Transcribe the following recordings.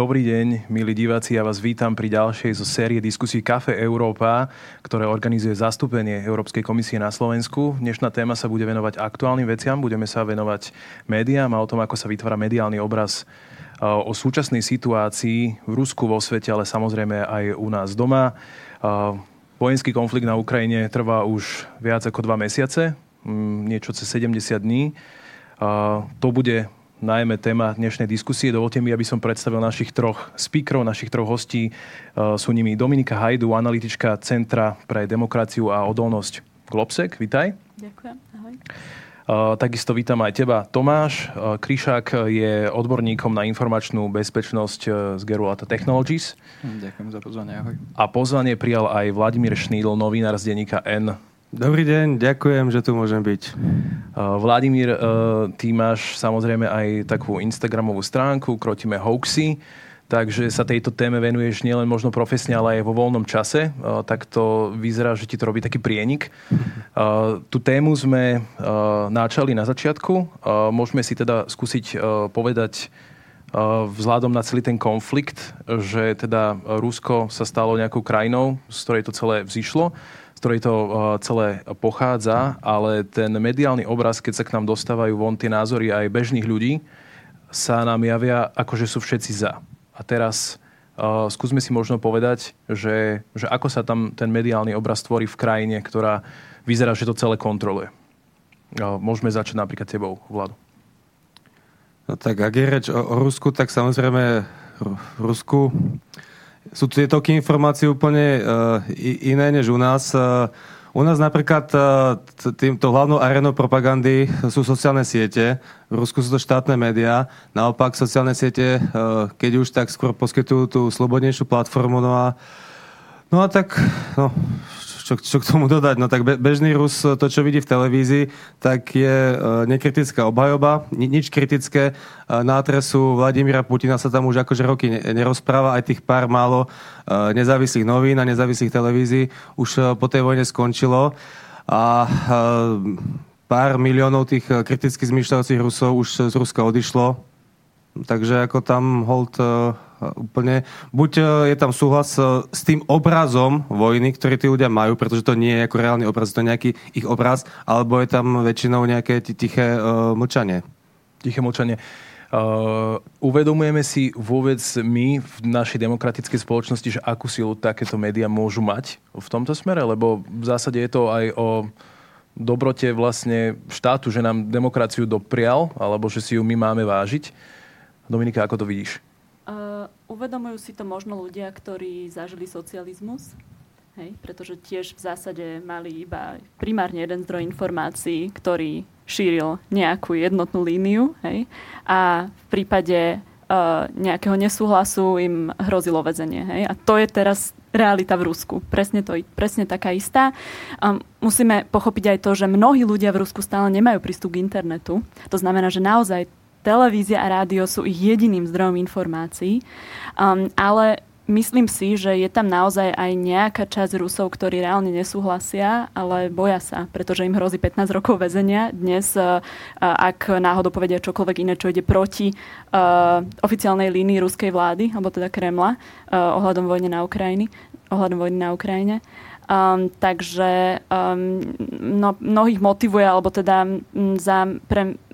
Dobrý deň, milí diváci, ja vás vítam pri ďalšej zo série diskusí Café Európa, ktoré organizuje zastúpenie Európskej komisie na Slovensku. Dnešná téma sa bude venovať aktuálnym veciam, budeme sa venovať médiám a o tom, ako sa vytvára mediálny obraz o súčasnej situácii v Rusku, vo svete, ale samozrejme aj u nás doma. Vojenský konflikt na Ukrajine trvá už viac ako 2 mesiace, niečo cez 70 dní. To bude najmä téma dnešnej diskusie. Dovolte mi, aby som predstavil našich troch speakerov, našich troch hostí. Sú nimi Dominika Hajdu, analytička Centra pre demokraciu a odolnosť Globsec. Vitaj. Ďakujem. Ahoj. Takisto vítam aj teba, Tomáš. Krišák je odborníkom na informačnú bezpečnosť z Gerulata Technologies. Ďakujem za pozvanie. Ahoj. A pozvanie prijal aj Vladimír Šnýdl, novinár z denníka N. Dobrý deň, ďakujem, že tu môžem byť. Vladimír, ty máš samozrejme aj takú Instagramovú stránku, Krotíme hoaxy, takže sa tejto téme venuješ nielen možno profesne, ale aj vo voľnom čase. Tak to vyzerá, že ti to robí taký prienik. Tú tému sme načali na začiatku. Môžeme si teda skúsiť povedať vzhľadom na celý ten konflikt, že teda Rusko sa stalo nejakou krajinou, z ktorej to celé vzýšlo, z ktorej to celé pochádza, ale ten mediálny obraz, keď sa k nám dostávajú von tie názory aj bežných ľudí, sa nám javia, akože sú všetci za. A teraz skúsme si možno povedať, že ako sa tam ten mediálny obraz tvorí v krajine, ktorá vyzerá, že to celé kontroluje. Môžeme začať napríklad tebou, Vlado. No tak, ak je reč o Rusku, tak samozrejme v Rusku sú tie toky informácií úplne iné než u nás. U nás napríklad týmto hlavnou arénou propagandy sú sociálne siete. V Rusku sú to štátne médiá. Naopak sociálne siete, keď už, tak skôr poskytujú tú slobodnejšiu platformu. Čo k tomu dodať? No tak bežný Rus, to čo vidí v televízii, tak je nekritická obhajoba, nič kritické. Na adresu Vladimíra Putina sa tam už akože roky nerozpráva, aj tých pár málo nezávislých novín a nezávislých televízií už po tej vojne skončilo. A pár miliónov tých kriticky zmýšľajúcich Rusov už z Ruska odišlo. Takže ako tam hold úplne, buď je tam súhlas s tým obrazom vojny, ktorý tí ľudia majú, pretože to nie je ako reálny obraz, to je nejaký ich obraz, alebo je tam väčšinou nejaké tiché mlčanie. Tiché mlčanie. Uvedomujeme si vôbec my v našej demokratickej spoločnosti, že akú silu takéto médiá môžu mať v tomto smere, lebo v zásade je to aj o dobrote vlastne štátu, že nám demokraciu doprial, alebo že si ju my máme vážiť. Dominika, ako to vidíš? Uvedomujú si to možno ľudia, ktorí zažili socializmus, hej? Pretože tiež v zásade mali iba primárne jeden zdroj informácií, ktorý šíril nejakú jednotnú líniu, hej? A v prípade nejakého nesúhlasu im hrozilo väzenie. Hej? A to je teraz realita v Rusku. Presne taká istá. Musíme pochopiť aj to, že mnohí ľudia v Rusku stále nemajú prístup k internetu. To znamená, že naozaj televízia a rádio sú ich jediným zdrojom informácií, ale myslím si, že je tam naozaj aj nejaká časť Rusov, ktorí reálne nesúhlasia, ale boja sa, pretože im hrozí 15 rokov väzenia. Dnes, ak náhodou povedia čokoľvek iné, čo ide proti oficiálnej línii ruskej vlády, alebo teda Kremla, ohľadom vojny na Ukrajine, takže mnohých motivuje, alebo teda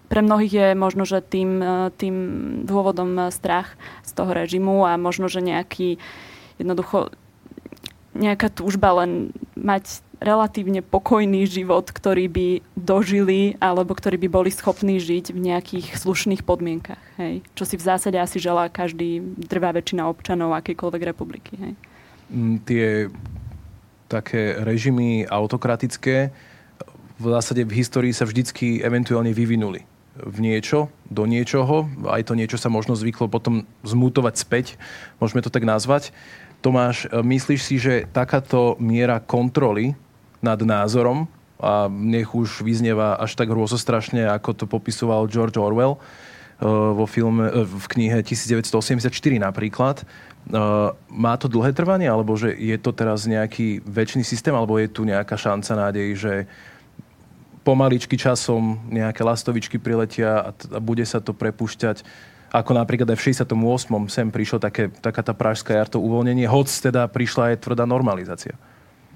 pre mnohých je možno, že tým dôvodom strach z toho režimu a možno, že nejaká túžba len mať relatívne pokojný život, ktorý by dožili alebo ktorí by boli schopní žiť v nejakých slušných podmienkach. Hej? Čo si v zásade asi želá každý, drvá väčšina občanov akejkoľvek republiky. Hej? Tie také režimy autokratické v zásade v histórii sa vždycky eventuálne vyvinuli v niečo, do niečoho. Aj to niečo sa možno zvyklo potom zmutovať späť. Môžeme to tak nazvať. Tomáš, myslíš si, že takáto miera kontroly nad názorom, a nech už vyznieva až tak hrôzostrašne, ako to popisoval George Orwell v knihe 1984 napríklad, má to dlhé trvanie? Alebo že je to teraz nejaký večný systém? Alebo je tu nejaká šanca, nádej, že pomaličky časom nejaké lastovičky priletia a bude sa to prepúšťať ako napríklad aj v 68. sem prišlo taká tá pražská jar, to uvoľnenie, hoc teda prišla aj tvrdá normalizácia.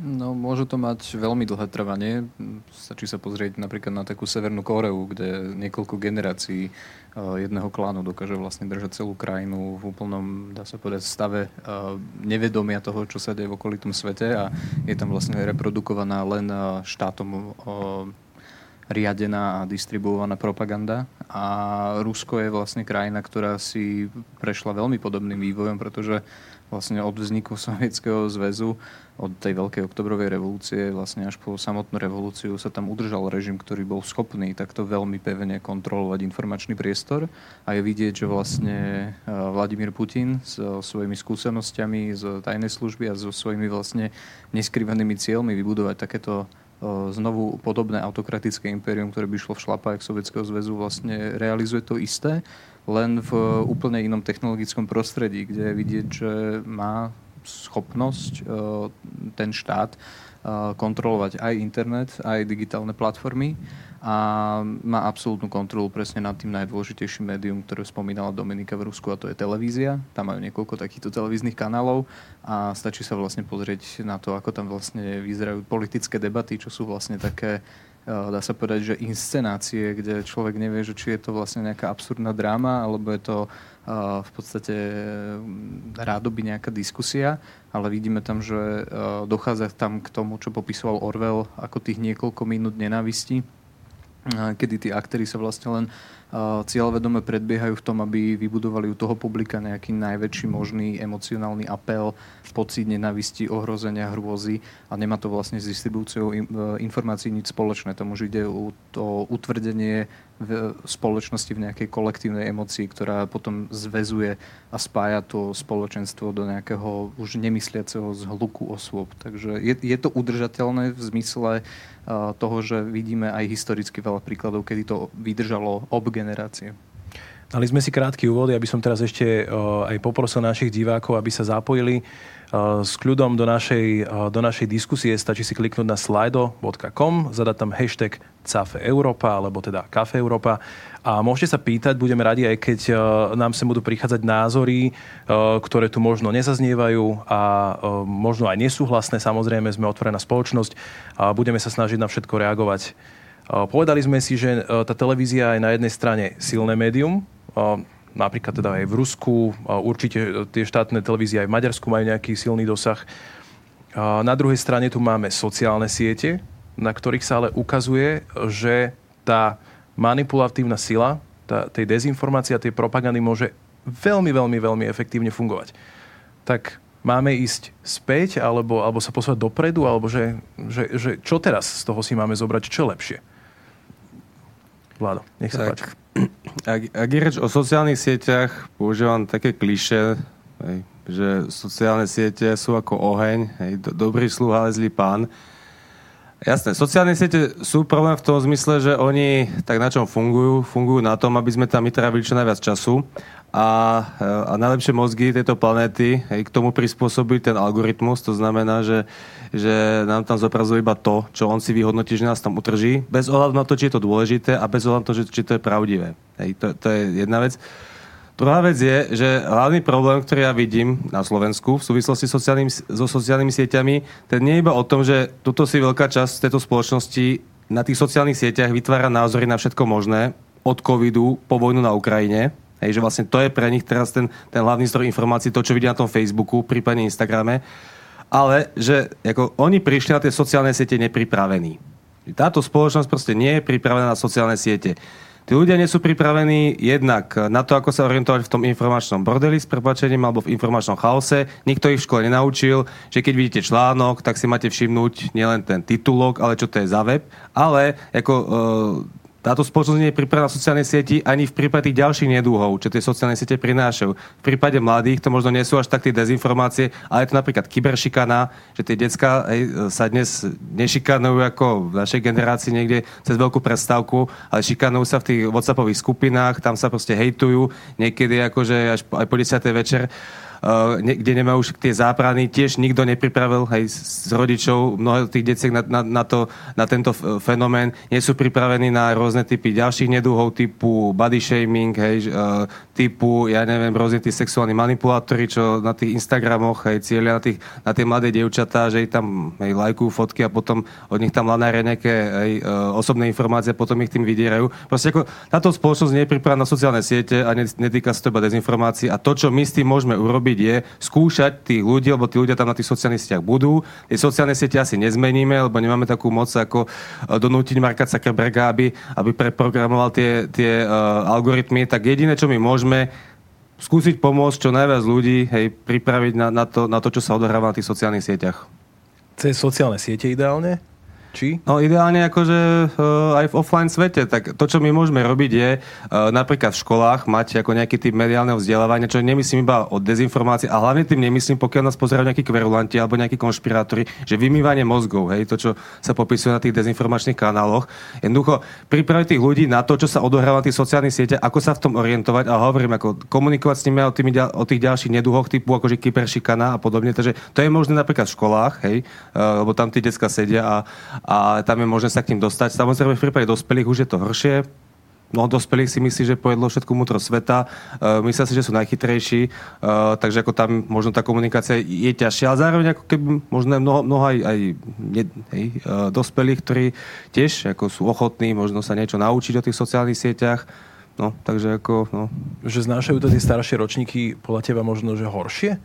No, môže to mať veľmi dlhé trvanie. Stačí sa pozrieť napríklad na takú Severnú Kóreu, kde niekoľko generácií jedného klánu dokáže vlastne držať celú krajinu v úplnom, dá sa povedať, stave nevedomia toho, čo sa deje v okolitom svete, a je tam vlastne reprodukovaná len štátom riadená a distribuovaná propaganda. A Rusko je vlastne krajina, ktorá si prešla veľmi podobným vývojom, pretože vlastne od vzniku Sovietskeho zväzu, od tej Veľkej októbrovej revolúcie vlastne až po samotnú revolúciu sa tam udržal režim, ktorý bol schopný takto veľmi pevne kontrolovať informačný priestor, a je vidieť, že vlastne Vladimír Putin so svojimi skúsenosťami z tajnej služby a so svojimi vlastne neskrývanými cieľmi vybudovať takéto znovu podobné autokratické impérium, ktoré by šlo v šlapách Sovietskeho zväzu, vlastne realizuje to isté, len v úplne inom technologickom prostredí, kde je vidieť, že má schopnosť ten štát kontrolovať aj internet, aj digitálne platformy, a má absolútnu kontrolu presne nad tým najdôležitejším médium, ktoré spomínala Dominika v Rusku, a to je televízia. Tam majú niekoľko takýchto televíznych kanálov a stačí sa vlastne pozrieť na to, ako tam vlastne vyzerajú politické debaty, čo sú vlastne také, dá sa povedať, že inscenácie, kde človek nevie, že či je to vlastne nejaká absurdná dráma, alebo je to v podstate rádoby nejaká diskusia, ale vidíme tam, že dochádza tam k tomu, čo popisoval Orwell, ako tých niekoľko minút nenávisti, kedy tí aktéri sa vlastne len cieľavedome predbiehajú v tom, aby vybudovali u toho publika nejaký najväčší možný emocionálny apel, pocit nenávisti, ohrozenia, hrôzy, a nemá to vlastne s distribúciou informácií nič spoločné. Tam už ide o to utvrdenie v spoločnosti v nejakej kolektívnej emocii, ktorá potom zväzuje a spája to spoločenstvo do nejakého už nemysliaceho zhluku osôb. Takže je to udržateľné v zmysle toho, že vidíme aj historicky veľa príkladov, kedy to vydržalo generácie. Dali sme si krátky úvod, aby som teraz ešte aj poprosil našich divákov, aby sa zapojili s kľudom do našej diskusie. Stačí si kliknúť na slido.com, zadať tam hashtag CafeEuropa, alebo teda Kafe Európa, a môžete sa pýtať, budeme radi, aj keď nám sem budú prichádzať názory, ktoré tu možno nezaznievajú a možno aj nesúhlasné. Samozrejme, sme otvorená spoločnosť a budeme sa snažiť na všetko reagovať. Povedali sme si, že tá televízia je na jednej strane silné médium, napríklad teda aj v Rusku, určite tie štátne televízie aj v Maďarsku majú nejaký silný dosah. Na druhej strane tu máme sociálne siete, na ktorých sa ale ukazuje, že tá manipulatívna sila tej dezinformácie a tej propagandy môže veľmi, veľmi, veľmi efektívne fungovať. Tak máme ísť späť, alebo sa posúvať dopredu, alebo že čo teraz z toho si máme zobrať, čo lepšie? Vlado, nech sa páči. Ak je reč o sociálnych sieťach, používam také klišé, že sociálne siete sú ako oheň, dobrý sluha, ale zlý pán. Jasné, sociálne siete sú problém v tom zmysle, že oni tak na čom fungujú? Fungujú na tom, aby sme tam vytrávili čo najviac času a najlepšie mozgy tejto planéty k tomu prispôsobili ten algoritmus. To znamená, že nám tam zobrazuje iba to, čo on si vyhodnotí, že nás tam utrží, bez ohľadu na to, či je to dôležité, a bez ohľadu na to, či to je pravdivé. To je jedna vec. Druhá vec je, že hlavný problém, ktorý ja vidím na Slovensku v súvislosti so sociálnymi sieťami, ten nie je iba o tom, že tuto si veľká časť tejto spoločnosti na tých sociálnych sieťach vytvára názory na všetko možné, od covidu po vojnu na Ukrajine. Že vlastne to je pre nich teraz ten hlavný zdroj informácií, to, čo vidia na tom Facebooku, prípadne Instagrame. Ale že ako, oni prišli na tie sociálne siete nepripravení. Táto spoločnosť proste nie je pripravená na sociálne siete. Tí ľudia nie sú pripravení jednak na to, ako sa orientovať v tom informačnom bordeli s prepáčením, alebo v informačnom chaose. Nikto ich v škole nenaučil, že keď vidíte článok, tak si máte všimnúť nielen ten titulok, ale čo to je za web. Ale ako... Táto spoločnosť nie je pripravená na sociálne siete ani v prípade tých ďalších nedúhov, čo tie sociálne siete prinášajú. V prípade mladých to možno nie sú až tak tie dezinformácie, ale je to napríklad kyberšikana, že tie decká sa dnes nešikanujú ako v našej generácii niekde cez veľkú prestávku, ale šikanujú sa v tých WhatsAppových skupinách, tam sa proste hejtujú, niekedy akože až aj po 10. večer. Kde nemajú už tie zábrany, tiež nikto nepripravil aj z rodičov mnoho tých deciek na tento fenomén, nie sú pripravení na rôzne typy ďalších neduhov typu body shaming, typu, ja neviem, rôzne tí sexuálni manipulátori, čo na tých Instagramoch aj cieľia na tie mladé dievčatá, že ich tam aj lajkujú fotky a potom od nich tam lanária nejaké aj osobné informácie, potom ich tým vydierajú. Proste ako táto spoločnosť nie je pripravená na sociálne siete a netýka sa to iba dezinformácií a to, čo my s tým môžeme urobiť, je skúšať tých ľudí, lebo tí ľudia tam na tých sociálnych sieťach budú. Tie sociálne siete asi nezmeníme, lebo nemáme takú moc ako donútiť Marka Zuckerberga, aby preprogramoval tie algoritmy, tak jediné, čo my môžeme skúsiť pomôcť čo najviac ľudí, hej, pripraviť na to, čo sa odohráva na tých sociálnych sieťach. Cez sociálne siete ideálne? Či? No ideálne akože aj v offline svete. Tak to, čo my môžeme robiť je napríklad v školách mať ako nejaký typ mediálneho vzdelávania, čo nemyslím iba o dezinformácii a hlavne tým nemyslím, pokiaľ nás pozerajú nejakí kverulanti alebo nejakí konšpirátori, že vymývanie mozgov, hej, to, čo sa popisuje na tých dezinformačných kanáloch. Jednoducho pripraviť tých ľudí na to, čo sa odohráva na tých sociálnych sieťach, ako sa v tom orientovať a hovorím, ako komunikovať s nimi o tých ďalších neduhoch typu akože kyberšikana a podobne. Takže to je možné napríklad v školách, hej, lebo tam tie decká sedia a tam je možné sa k tým dostať. Samozrejme v prípade dospelých už je to horšie. No dospelých si myslí, že pojedlo všetko mútro sveta. Myslia si, že sú najchytrejší. Takže ako tam možno tá komunikácia je ťažšia. Ale zároveň ako keby možno mnoho aj dospelých, ktorí tiež ako sú ochotní možno sa niečo naučiť o tých sociálnych sieťach. No, takže ako... No. Že znášajú to tie staršie ročníky podľa teba možno, že horšie?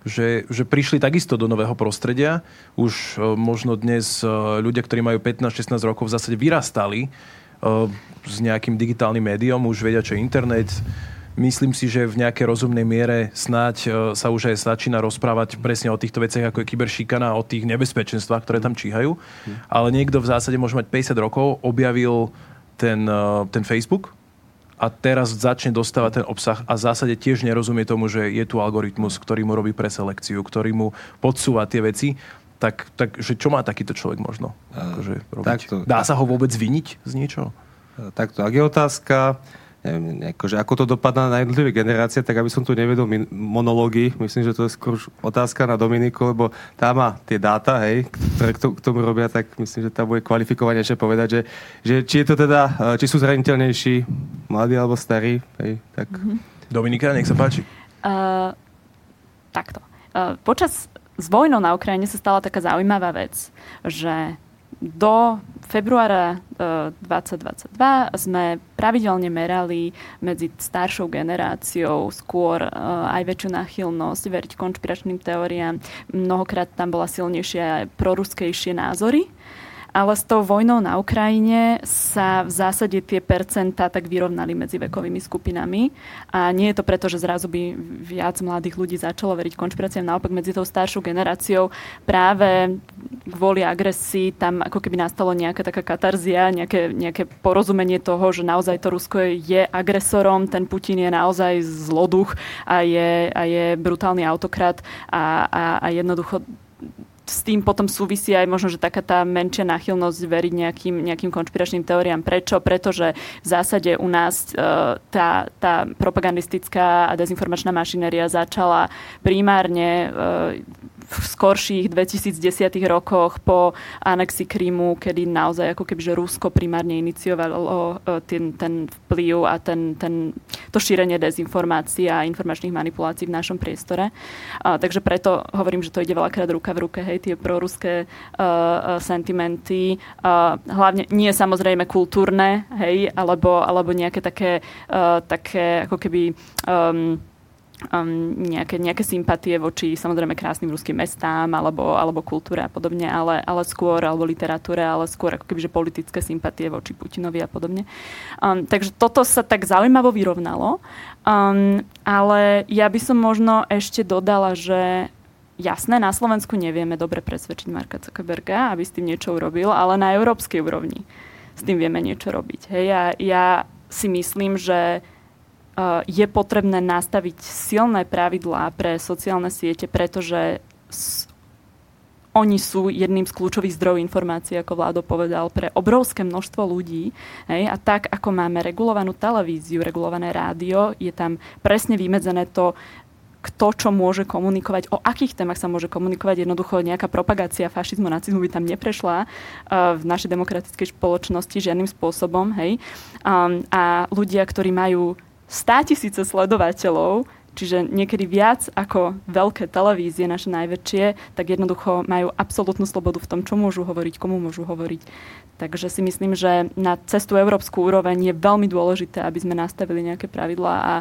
Že prišli takisto do nového prostredia. Už možno dnes ľudia, ktorí majú 15-16 rokov, v zásade vyrastali s nejakým digitálnym médiom, už vedia, čo je internet. Myslím si, že v nejakej rozumnej miere snáď sa už aj začína rozprávať presne o týchto veciach, ako je kyberšikana, o tých nebezpečenstvách, ktoré tam číhajú. Ale niekto v zásade môže mať 50 rokov, objavil ten Facebook, a teraz začne dostávať ten obsah a v zásade tiež nerozumie tomu, že je tu algoritmus, ktorý mu robí preselekciu, ktorý mu podsúva tie veci. Tak že čo má takýto človek možno akože robiť? Dá sa ho vôbec viniť z niečo? Takto, ak je otázka, neviem, akože ako to dopadá na jednotlivé generácie, tak aby som tu nevedol monológy, myslím, že to je skôr otázka na Dominiku, lebo tá má tie dáta, hej, ktoré k tomu robia, tak myslím, že tá bude kvalifikovanejšie povedať, že či je to teda, či sú zraniteľnejší mladí alebo starí, hej, tak... Dominika, nech sa páči. Takto. Počas s vojnou na Ukrajine sa stala taká zaujímavá vec, že do februára 2022 sme pravidelne merali medzi staršou generáciou skôr aj väčšiu náchylnosť veriť konšpiračným teóriám. Mnohokrát tam bola silnejšie proruskejšie názory. Ale s tou vojnou na Ukrajine sa v zásade tie percentá tak vyrovnali medzi vekovými skupinami. A nie je to preto, že zrazu by viac mladých ľudí začalo veriť konšpiráciám. Naopak medzi tou staršou generáciou práve kvôli agresii tam ako keby nastalo nejaká taká katarzia, nejaké porozumenie toho, že naozaj to Rusko je agresorom, ten Putin je naozaj zloduch a je brutálny autokrat a jednoducho... S tým potom súvisí aj možno, že taká tá menšia náchylnosť veriť nejakým konšpiračným teóriám. Prečo? Pretože v zásade u nás tá propagandistická a dezinformačná mašinéria začala primárne v skorších 2010 rokoch po anexi Krymu, kedy naozaj ako kebyže Rusko primárne iniciovalo ten vplyv a to šírenie dezinformácií a informačných manipulácií v našom priestore. Takže preto hovorím, že to ide veľakrát ruka v ruke, hej, tie proruské sentimenty. Hlavne nie samozrejme kultúrne, hej, alebo nejaké také ako keby... nejaké sympatie voči samozrejme krásnym ruským mestám alebo kultúre a podobne, ale skôr alebo literatúre, ale skôr ako kebyže politické sympatie voči Putinovi a podobne. Takže toto sa tak zaujímavo vyrovnalo. Ale ja by som možno ešte dodala, že jasné, na Slovensku nevieme dobre presvedčiť Marka Zuckerberga, aby s tým niečo urobil, ale na európskej úrovni s tým vieme niečo robiť. Hej, ja si myslím, že je potrebné nastaviť silné pravidlá pre sociálne siete, pretože oni sú jedným z kľúčových zdrojov informácií, ako Vlado povedal, pre obrovské množstvo ľudí. Hej? A tak, ako máme regulovanú televíziu, regulované rádio, je tam presne vymedzené to, kto čo môže komunikovať, o akých témach sa môže komunikovať. Jednoducho nejaká propagácia fašizmu, nacizmu by tam neprešla v našej demokratickej spoločnosti žiadnym spôsobom. Hej? A ľudia, ktorí majú státisíce sledovateľov, čiže niekedy viac ako veľké televízie, naše najväčšie, tak jednoducho majú absolútnu slobodu v tom, čo môžu hovoriť, komu môžu hovoriť. Takže si myslím, že na cestu európsku úroveň je veľmi dôležité, aby sme nastavili nejaké pravidlá a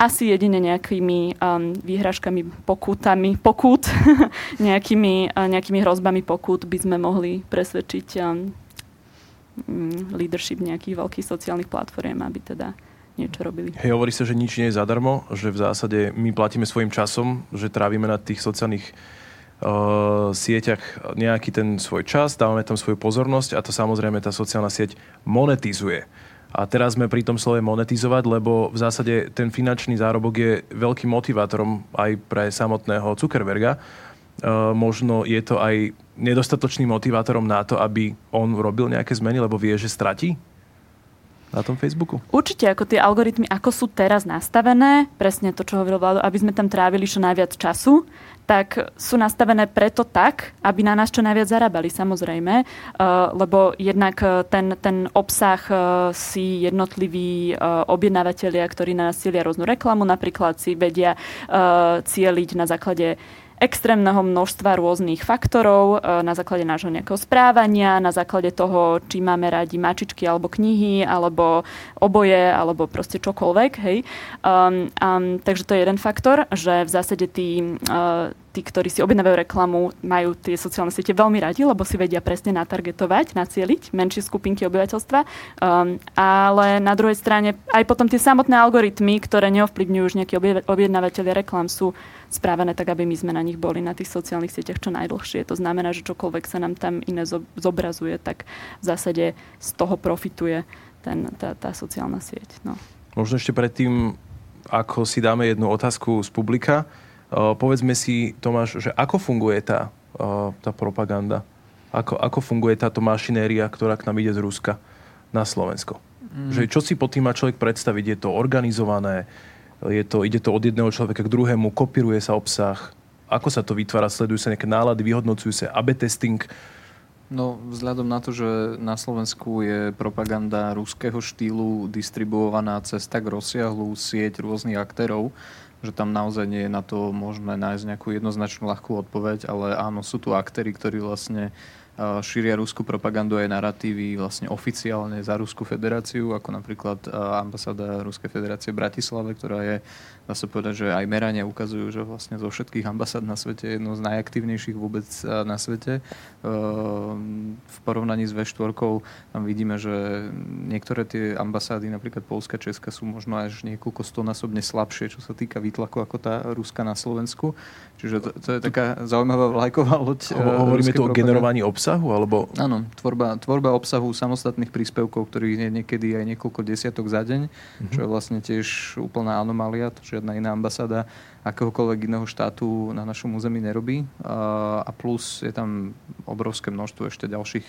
asi jedine nejakými výhražkami, pokút, nejakými hrozbami pokút by sme mohli presvedčiť leadership nejakých veľkých sociálnych platform, aby teda niečo robili. Hej, hovorí sa, že nič nie je zadarmo, že v zásade my platíme svojim časom, že trávime na tých sociálnych sieťach nejaký ten svoj čas, dávame tam svoju pozornosť a to samozrejme tá sociálna sieť monetizuje. A teraz sme pri tom slove monetizovať, lebo v zásade ten finančný zárobok je veľkým motivátorom aj pre samotného Zuckerberga. Možno je to aj nedostatočným motivátorom na to, aby on robil nejaké zmeny, lebo vie, že stratí na tom Facebooku. Určite, ako tie algoritmy, ako sú teraz nastavené, presne to, čo hovoril Vlado, aby sme tam trávili čo najviac času, tak sú nastavené preto tak, aby na nás čo najviac zarábali, samozrejme, lebo jednak ten obsah si jednotliví objednávateľia, ktorí na nás cielia rôznu reklamu, napríklad si vedia cieliť na základe extrémneho množstva rôznych faktorov, na základe nášho nejakého správania, na základe toho, či máme radi mačičky alebo knihy, alebo oboje, alebo proste čokoľvek. Hej. Takže to je jeden faktor, že v zásade tí, ktorí si objednávajú reklamu, majú tie sociálne siete veľmi radi, lebo si vedia presne natargetovať, nacieliť menšie skupinky obyvateľstva. Ale na druhej strane aj potom tie samotné algoritmy, ktoré neovplyvňujú už nejakí objednávateľia reklam, sú správané tak, aby my sme na nich boli na tých sociálnych sieťach čo najdlhšie. To znamená, že čokoľvek sa nám tam iné zobrazuje, tak v zásade z toho profituje tá sociálna sieť. No. Možno ešte predtým, ako si dáme jednu otázku z publika, povedzme si, Tomáš, že ako funguje tá propaganda? Ako funguje táto mašinéria, ktorá k nám ide z Ruska na Slovensko? Že čo si pod tým má človek predstaviť? Je to organizované? Ide to od jedného človeka k druhému, kopíruje sa obsah, ako sa to vytvára, sledujú sa nejaké nálady, vyhodnocujú sa AB testing. No, vzhľadom na to, že na Slovensku je propaganda ruského štýlu distribuovaná cez tak rozsiahlú sieť rôznych aktérov, že tam naozaj nie je na to možné nájsť nejakú jednoznačnú ľahkú odpoveď, ale áno, sú tu aktéri, ktorí vlastne šíria ruskú propagandu aj naratívy vlastne oficiálne za Ruskú federáciu, ako napríklad ambasáda Ruskej federácie v Bratislave, ktorá je, dá sa povedať, že aj merania ukazujú, že vlastne zo všetkých ambasád na svete je jednou z najaktívnejších vôbec na svete. V porovnaní s V4-kou tam vidíme, že niektoré tie ambasády, napríklad Poľska, Česka, sú možno až niekoľko stonásobne slabšie, čo sa týka výtlaku ako tá Ruska na Slovensku. Čiže to je taká zaujímavá vlajková loď. Hovoríme tu o generovaní obsahu? Alebo... Áno, tvorba obsahu samostatných príspevkov, ktorých je niekedy aj niekoľko desiatok za deň, čo je vlastne tiež úplná anomália. To žiadna iná ambasáda akéhokoľvek iného štátu na našom území nerobí. A plus je tam obrovské množstvo ešte ďalších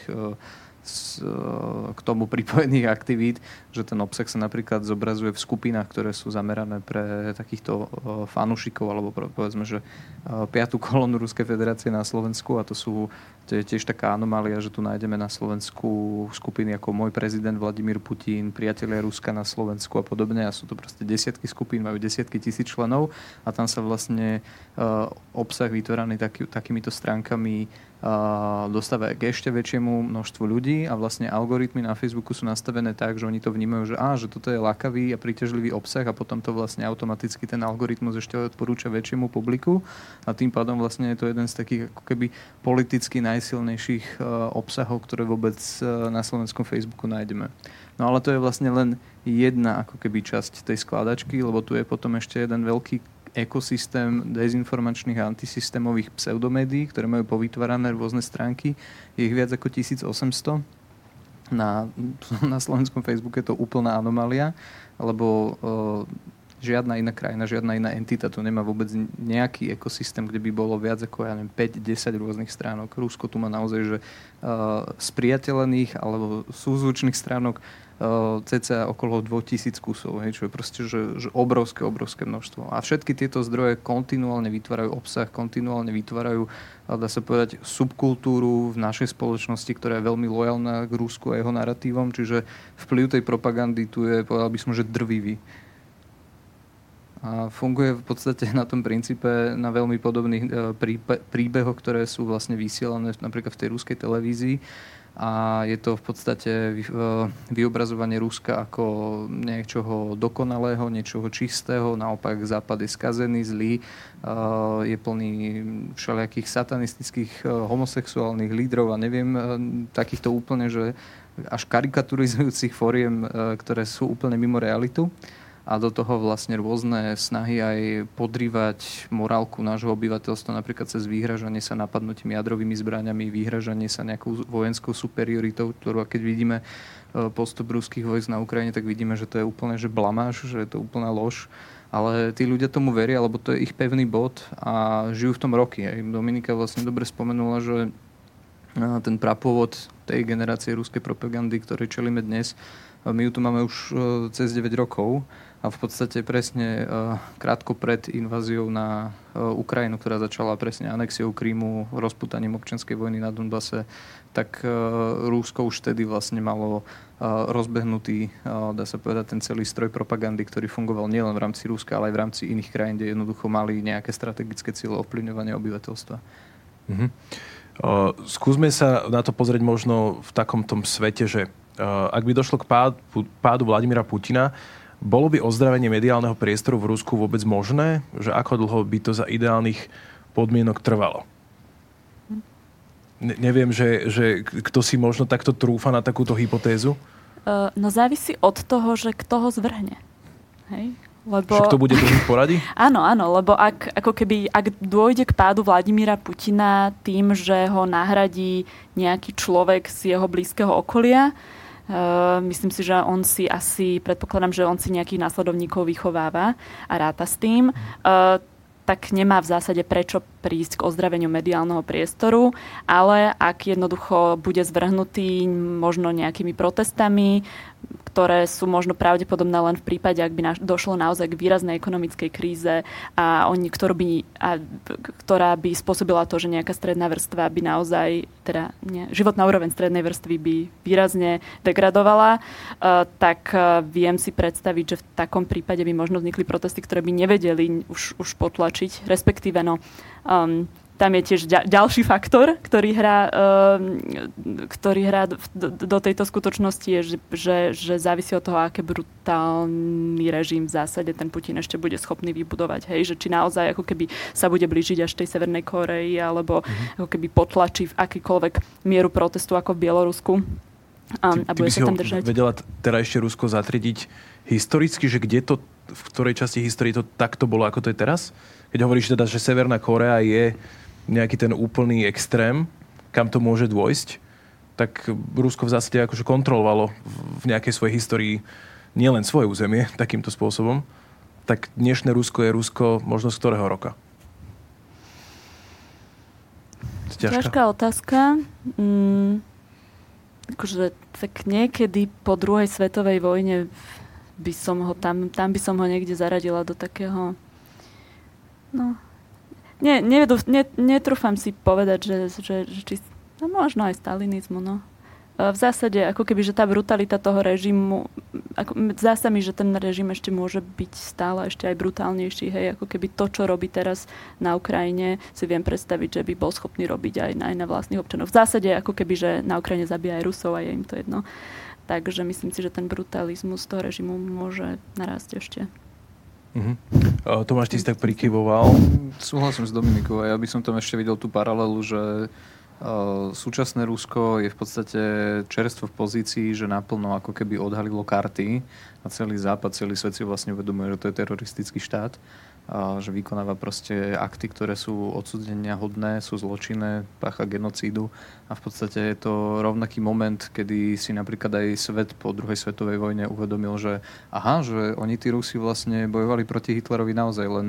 k tomu pripojených aktivít, že ten obsah sa napríklad zobrazuje v skupinách, ktoré sú zamerané pre takýchto fanúšikov, alebo povedzme, že 5. kolónu Ruskej federácie na Slovensku, a to je tiež taká anomália, že tu nájdeme na Slovensku skupiny ako Môj prezident Vladimír Putin, Priatelia Ruska na Slovensku a podobne, a sú to proste desiatky skupín, majú desiatky tisíc členov a tam sa vlastne obsah vytvoraný takýmito stránkami dostáva k ešte väčšiemu množstvu ľudí a vlastne algoritmy na Facebooku sú nastavené tak, že oni to vnímajú, že toto je lákavý a príťažlivý obsah a potom to vlastne automaticky ten algoritmus ešte odporúča väčšiemu publiku a tým pádom vlastne je to jeden z takých ako keby politicky najsilnejších obsahov, ktoré vôbec na slovenskom Facebooku nájdeme. No ale to je vlastne len jedna ako keby časť tej skladačky, lebo tu je potom ešte jeden veľký ekosystém dezinformačných a antisystémových pseudomédií, ktoré majú povytvárané rôzne stránky. Je ich viac ako 1800. Na slovenskom Facebooku je to úplná anomália, lebo žiadna iná krajina, žiadna iná entita tu nemá vôbec nejaký ekosystém, kde by bolo viac ako 5-10 rôznych stránok. Rusko tu má naozaj že spriateľených alebo súzvučných stránok cca okolo 2000 kusov, hej, čo je proste že obrovské množstvo. A všetky tieto zdroje kontinuálne vytvárajú obsah, kontinuálne vytvárajú, dá sa povedať, subkultúru v našej spoločnosti, ktorá je veľmi lojálna k Rusku a jeho naratívom, čiže vplyv tej propagandy tu je, povedal by som, že drvivý. A funguje v podstate na tom princípe na veľmi podobných príbehoch, ktoré sú vlastne vysielané napríklad v tej ruskej televízii. A je to v podstate vyobrazovanie Ruska ako niečoho dokonalého, niečoho čistého. Naopak Západ je skazený, zlý, je plný všelijakých satanistických homosexuálnych lídrov a neviem, takýchto úplne, že až karikaturizujúcich foriem, ktoré sú úplne mimo realitu. A do toho vlastne rôzne snahy aj podrývať morálku nášho obyvateľstva, napríklad cez vyhražanie sa napadnutím jadrovými zbraňami, vyhražanie sa nejakou vojenskou superioritou, ktorú keď vidíme postup ruských vojsk na Ukrajine, tak vidíme, že to je úplne že blamáž, že je to úplná lož. Ale tí ľudia tomu veria, lebo to je ich pevný bod a žijú v tom roky. Dominika vlastne dobre spomenula, že ten prapôvod tej generácie ruskej propagandy, ktorej čelíme dnes, my ju tu máme už cez 9 rokov a v podstate presne krátko pred inváziou na Ukrajinu, ktorá začala presne anexiou Krymu, rozputaním občianskej vojny na Donbase, tak Rusko už vtedy vlastne malo rozbehnutý, dá sa povedať, ten celý stroj propagandy, ktorý fungoval nielen v rámci Ruska, ale aj v rámci iných krajín, kde jednoducho mali nejaké strategické ciele ovplyvňovania obyvateľstva. Mhm. Skúsme sa na to pozrieť možno v takom tom svete, že ak by došlo k pádu Vladimíra Putina, bolo by ozdravenie mediálneho priestoru v Rusku vôbec možné? Že ako dlho by to za ideálnych podmienok trvalo? Neviem, že kto si možno takto trúfa na takúto hypotézu? No závisí od toho, že kto ho zvrhne. Hej? Lebo... Však to bude druhý v poradí? Áno, lebo ak dôjde k pádu Vladimíra Putina tým, že ho nahradí nejaký človek z jeho blízkeho okolia, myslím si, že on si asi, predpokladám, že on si nejakých následovníkov vychováva a ráta s tým, tak nemá v zásade prečo prísť k ozdraveniu mediálneho priestoru, ale ak jednoducho bude zvrhnutý možno nejakými protestami, ktoré sú možno pravdepodobné len v prípade, ak by došlo naozaj k výraznej ekonomickej kríze ktorá by spôsobila to, že nejaká stredná vrstva by naozaj, životná úroveň strednej vrstvy by výrazne degradovala, tak viem si predstaviť, že v takom prípade by možno vznikli protesty, ktoré by nevedeli už potlačiť, respektíve tam je tiež ďalší faktor, ktorý hrá do tejto skutočnosti, je, že závisí od toho, aké brutálny režim v zásade ten Putin ešte bude schopný vybudovať. Hej? Že či naozaj ako keby sa bude blížiť až tej Severnej Kórei, alebo ako keby potlačí v akýkoľvek mieru protestu ako v Bielorusku. A bude sa tam držať. Ty by si ho vedela teda ešte Rusko zatriediť historicky, že kde to, v ktorej časti histórie to takto bolo, ako to je teraz? Keď hovoríš teda, že Severná Kórea je nejaký ten úplný extrém, kam to môže dôjsť, tak Rusko v zásade akože kontrolovalo v nejakej svojej histórii nielen svoje územie takýmto spôsobom, tak dnešné Rusko je Rusko možno z ktorého roka? Ťažká otázka. Akože tak niekedy po druhej svetovej vojne by som ho tam by som ho niekde zaradila do takého... No... Netrúfam si povedať, že či... No, možno aj stalinizmu, no. V zásade, ako keby, že tá brutalita toho režimu... Zdá sa mi, že ten režim ešte môže byť stále ešte aj brutálnejší, hej. Ako keby to, čo robí teraz na Ukrajine, si viem predstaviť, že by bol schopný robiť aj na vlastných občanov. V zásade, ako keby, že na Ukrajine zabíja aj Rusov a je im to jedno. Takže myslím si, že ten brutalizmus toho režimu môže narásť ešte. Uh-huh. Tomáš, ty si tak prikyvoval. Súhlasím s Dominikou a ja by som tam ešte videl tú paralelu, že súčasné Rusko je v podstate čerstvo v pozícii, že naplno ako keby odhalilo karty a celý Západ, celý svet si vlastne uvedomuje, že to je teroristický štát, že vykonáva proste akty, ktoré sú odsúdenia hodné, sú zločinné, pácha genocídu a v podstate je to rovnaký moment, kedy si napríklad aj svet po druhej svetovej vojne uvedomil, že aha, že oni tí Rusi vlastne bojovali proti Hitlerovi naozaj len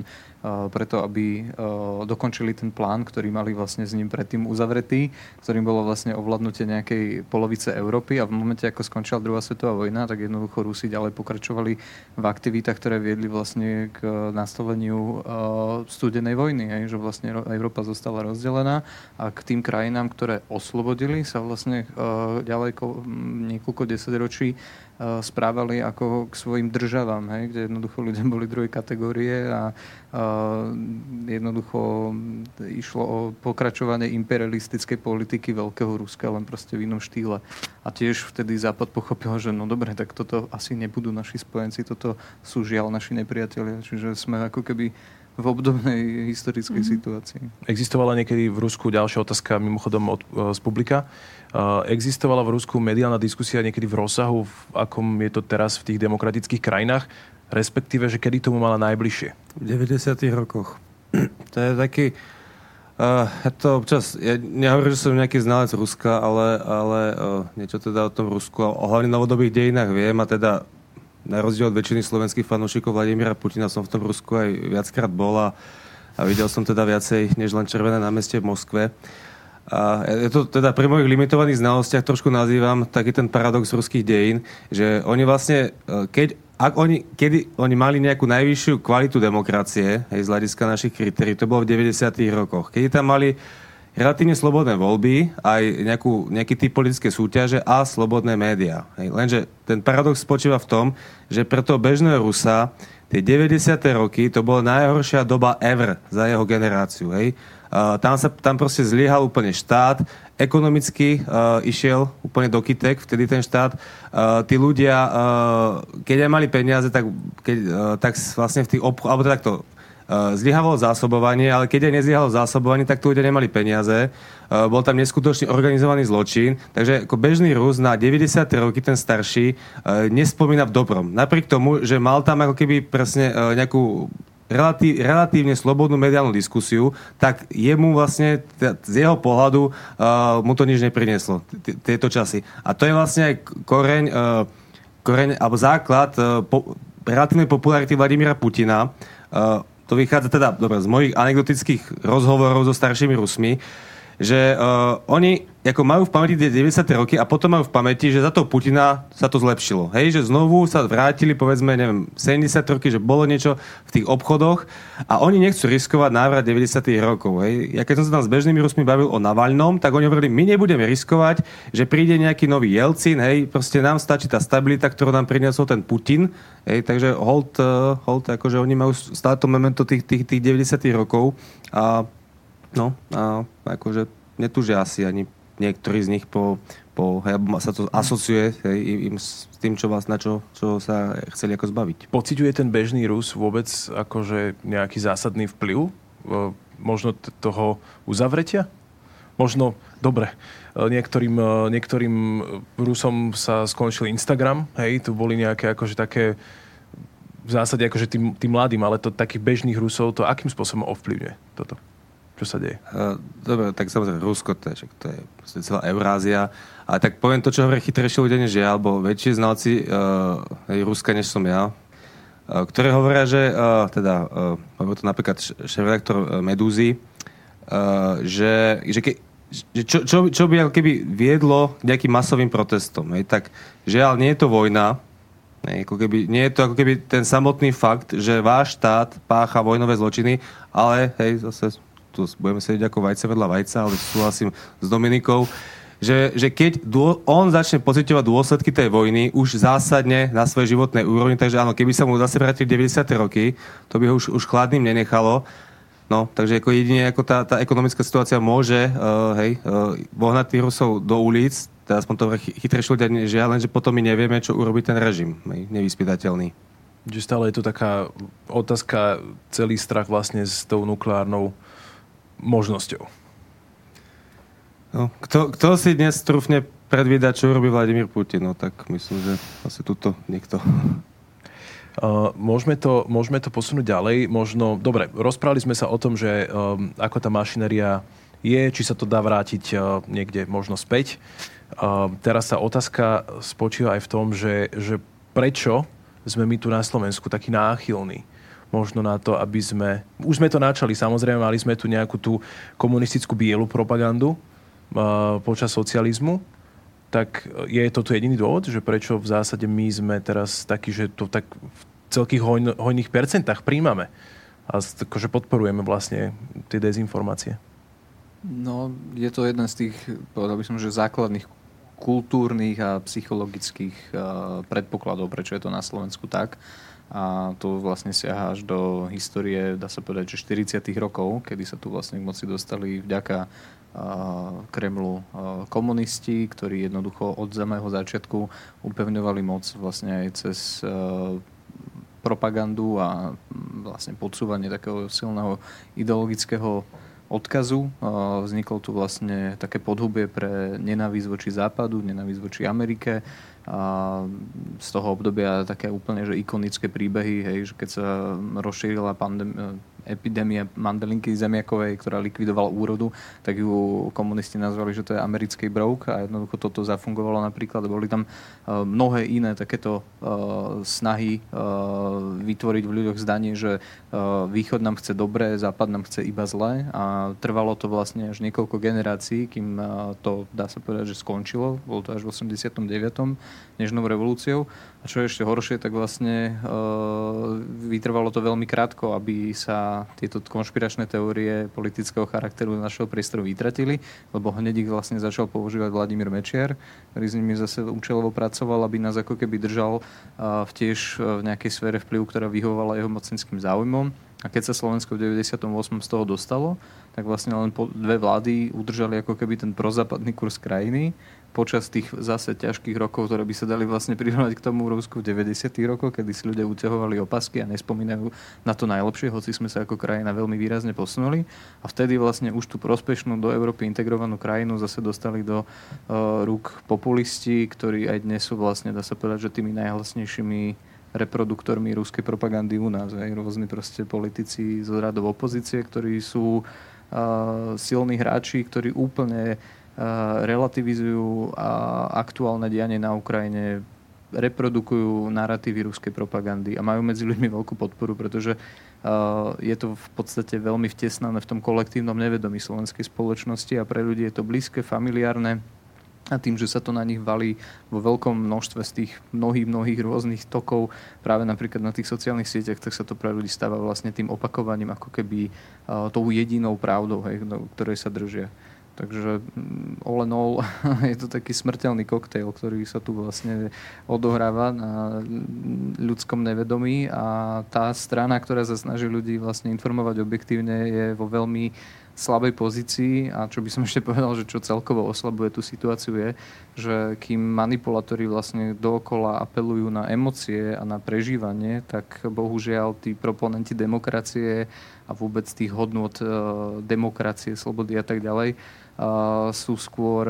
preto, aby dokončili ten plán, ktorý mali vlastne s ním predtým uzavretý, ktorým bolo vlastne ovládnutie nejakej polovice Európy a v momente, ako skončila druhá svetová vojna, tak jednoducho Rusi ďalej pokračovali v aktivitách, ktoré viedli vlastne k nastoleniu studenej vojny, hej, že vlastne Európa zostala rozdelená a k tým krajinám, ktoré oslobodili, sa vlastne ďalej niekoľko desaťročí správali ako k svojim državám, hej, kde jednoducho ľudia boli druhej kategórie a jednoducho išlo o pokračovanie imperialistickej politiky Veľkého Ruska, len proste v inom štýle. A tiež vtedy Západ pochopil, že no dobre, tak toto asi nebudú naši spojenci, toto sú žiaľ naši nepriatelia, čiže sme ako keby v obdobnej historickej situácii. Existovala niekedy v Rusku, ďalšia otázka mimochodom z publika, existovala v Rusku mediálna diskusia niekedy v rozsahu, v akom je to teraz v tých demokratických krajinách, respektíve, že kedy tomu mala najbližšie? V 90. rokoch. To je taký... Ja nehovorím, že som nejaký znalec Ruska, ale niečo teda o tom Rusku, o hlavne novodobých dejinách viem a teda na rozdiel od väčšiny slovenských fanúšikov Vladimíra Putina som v tom Rusku aj viackrát bol a videl som teda viacej než len Červené námestie v Moskve. A ja to teda pri mojich limitovaných znalostiach trošku nazývam taký ten paradox ruských dejín, že oni vlastne, kedy oni mali nejakú najvyššiu kvalitu demokracie, hej, z hľadiska našich kritérií, to bolo v 90. rokoch, kedy tam mali relatívne slobodné voľby, aj nejaký typ politické súťaže a slobodné médiá. Lenže ten paradox spočíva v tom, že pre toho bežného Rusa tie 90. roky to bola najhoršia doba ever za jeho generáciu. Hej. Tam proste zlyhal úplne štát, ekonomicky išiel úplne do kytek, vtedy ten štát. Tí ľudia, keď aj mali peniaze, tak vlastne v tých obchodoch, alebo takto, zlyhalo zásobovanie, ale keď aj nezlyhalo zásobovanie, tak tu ľudia nemali peniaze. Bol tam neskutočne organizovaný zločin. Takže ako bežný Rus na 90. roky, ten starší, nespomína v dobrom. Napriek tomu, že mal tam ako keby presne nejakú relatívne slobodnú mediálnu diskusiu, tak jemu vlastne z jeho pohľadu mu to nič neprineslo tieto časy. A to je vlastne aj koreň alebo základ relatívnej popularity Vladimíra Putina. To vychádza teda z mojich anekdotických rozhovorov so staršími Rusmi, že oni ako majú v pamäti 90. roky a potom majú v pamäti, že za toho Putina sa to zlepšilo. Hej, že znovu sa vrátili, povedzme, neviem, 70 roky, že bolo niečo v tých obchodoch a oni nechcú riskovať návrat 90. rokov. Hej. Ja keď som sa tam s bežnými Rusmi bavil o Navaľnom, tak oni hovorili, my nebudeme riskovať, že príde nejaký nový Jelcin, hej, proste nám stačí tá stabilita, ktorú nám priniesol ten Putin. Hej, takže hold, akože oni majú stále to memento tých 90. rokov a no, a akože netúžia asi ani niektorí z nich sa to asociuje, hej, im s tým, čo sa chceli ako zbaviť. Pociťuje ten bežný Rus vôbec akože nejaký zásadný vplyv? Možno toho uzavretia? Možno, dobre, niektorým Rusom sa skončil Instagram, hej, tu boli nejaké akože také v zásade akože tí mladým, ale to takých bežných Rusov, to akým spôsobom ovplyvňuje toto? Čo sa deje? Dobre, tak samozrejme Rusko, to je celá Eurázia. A tak poviem to, čo hovorí chytrejšie ľudia než ja, alebo väčšie znalci Ruska než som ja, ktoré hovoria, že hovorí to napríklad šéfredaktor Medúzy, že čo by keby viedlo k nejakým masovým protestom. Hej? Tak žiaľ, nie je to vojna, nie je to ako keby ten samotný fakt, že váš štát pácha vojnové zločiny, ale hej, zase tu budeme sedieť ako vajce vedľa vajca, ale súhlasím s Dominikou, že keď on začne pociťovať dôsledky tej vojny už zásadne na svojej životnej úrovni, takže áno, keby sa mu zase vrátili 90. roky, to by ho už chladným nenechalo. No, takže ako jedine ako tá ekonomická situácia môže vohnať tých Rusov do ulic, teda aspoň to chytrejšie ľudia nežia, lenže potom my nevieme, čo urobí ten režim, nevyspytateľný. Čiže stále je to taká otázka, celý strach vlastne s tou nukleárnou možnosťou. No, kto si dnes trúfne predvída, čo robí Vladimír Putin? No, tak myslím, že asi tuto niekto. Môžeme to posunúť ďalej. Možno, dobre, rozprávali sme sa o tom, že ako tá mašinéria je, či sa to dá vrátiť niekde možno späť. Teraz sa otázka spočíva aj v tom, že prečo sme my tu na Slovensku takí náchylní možno na to, aby sme... Už sme to načali, samozrejme, mali sme tu nejakú tú komunistickú bielu propagandu počas socializmu. Tak je to tu jediný dôvod, že prečo v zásade my sme teraz takí, že to tak v celkých hojných percentách príjmame a akože podporujeme vlastne tie dezinformácie? No, je to jeden z tých, povedal by som, že základných kultúrnych a psychologických predpokladov, prečo je to na Slovensku tak. A to vlastne siaha až do histórie, dá sa povedať, že 40. rokov, kedy sa tu vlastne k moci dostali vďaka Kremlu komunisti, ktorí jednoducho od samého začiatku upevňovali moc vlastne aj cez propagandu a vlastne podsúvanie takého silného ideologického odkazu. Vzniklo tu vlastne také podhubie pre nenávisť voči Západu, nenávisť voči Amerike. Z toho obdobia také úplne že ikonické príbehy, hej, že keď sa rozšírila epidémia mandelinky zemiakovej, ktorá likvidovala úrodu, tak ju komunisti nazvali, že to je americký brouk a jednoducho toto zafungovalo napríklad. Boli tam mnohé iné takéto snahy vytvoriť v ľuďoch zdanie, že Východ nám chce dobre, Západ nám chce iba zle a trvalo to vlastne až niekoľko generácií, kým to, dá sa povedať, že skončilo. Bolo to až v 89. nežnou revolúciou. A čo je ešte horšie, tak vlastne vytrvalo to veľmi krátko, aby sa tieto konšpiračné teórie politického charakteru z našeho priestoru vytratili, lebo hneď ich vlastne začal používať Vladimír Mečiar, ktorý s nimi zase účelovo pracoval, aby nás ako keby držal tiež v nejakej sfére vplyvu, ktorá vyhovovala jeho mocenským záujmom. A keď sa Slovensko v 98. z toho dostalo, tak vlastne len dve vlády udržali ako keby ten prozápadný kurz krajiny počas tých zase ťažkých rokov, ktoré by sa dali vlastne prihľadať k tomu Rusku v 90. rokoch, kedy si ľudia uťahovali opasky a nespomínajú na to najlepšie, hoci sme sa ako krajina veľmi výrazne posunuli. A vtedy vlastne už tú prospešnú do Európy integrovanú krajinu zase dostali do rúk populisti, ktorí aj dnes sú vlastne, dá sa povedať, že tými najhlasnejšími reproduktormi ruskej propagandy u nás. Aj rôzni proste politici z radov opozície, ktorí sú silní hráči, ktorí úplne relativizujú aktuálne dianie na Ukrajine, reprodukujú naratívy ruskej propagandy a majú medzi ľuďmi veľkú podporu, pretože je to v podstate veľmi vtesnané v tom kolektívnom nevedomí slovenskej spoločnosti a pre ľudí je to blízke, familiárne a tým, že sa to na nich valí vo veľkom množstve z tých mnohých rôznych tokov práve napríklad na tých sociálnych sieťach, tak sa to pre ľudí stáva vlastne tým opakovaním ako keby tou jedinou pravdou, hej, ktorej sa držia. Takže all in all je to taký smrteľný koktejl, ktorý sa tu vlastne odohráva na ľudskom nevedomí a tá strana, ktorá sa snaží ľudí vlastne informovať objektívne, je vo veľmi slabej pozícii a čo by som ešte povedal, že čo celkovo oslabuje tú situáciu je, že kým manipulátori vlastne dookola apelujú na emócie a na prežívanie, tak bohužiaľ tí proponenti demokracie a vôbec tých hodnôt demokracie, slobody a tak ďalej sú skôr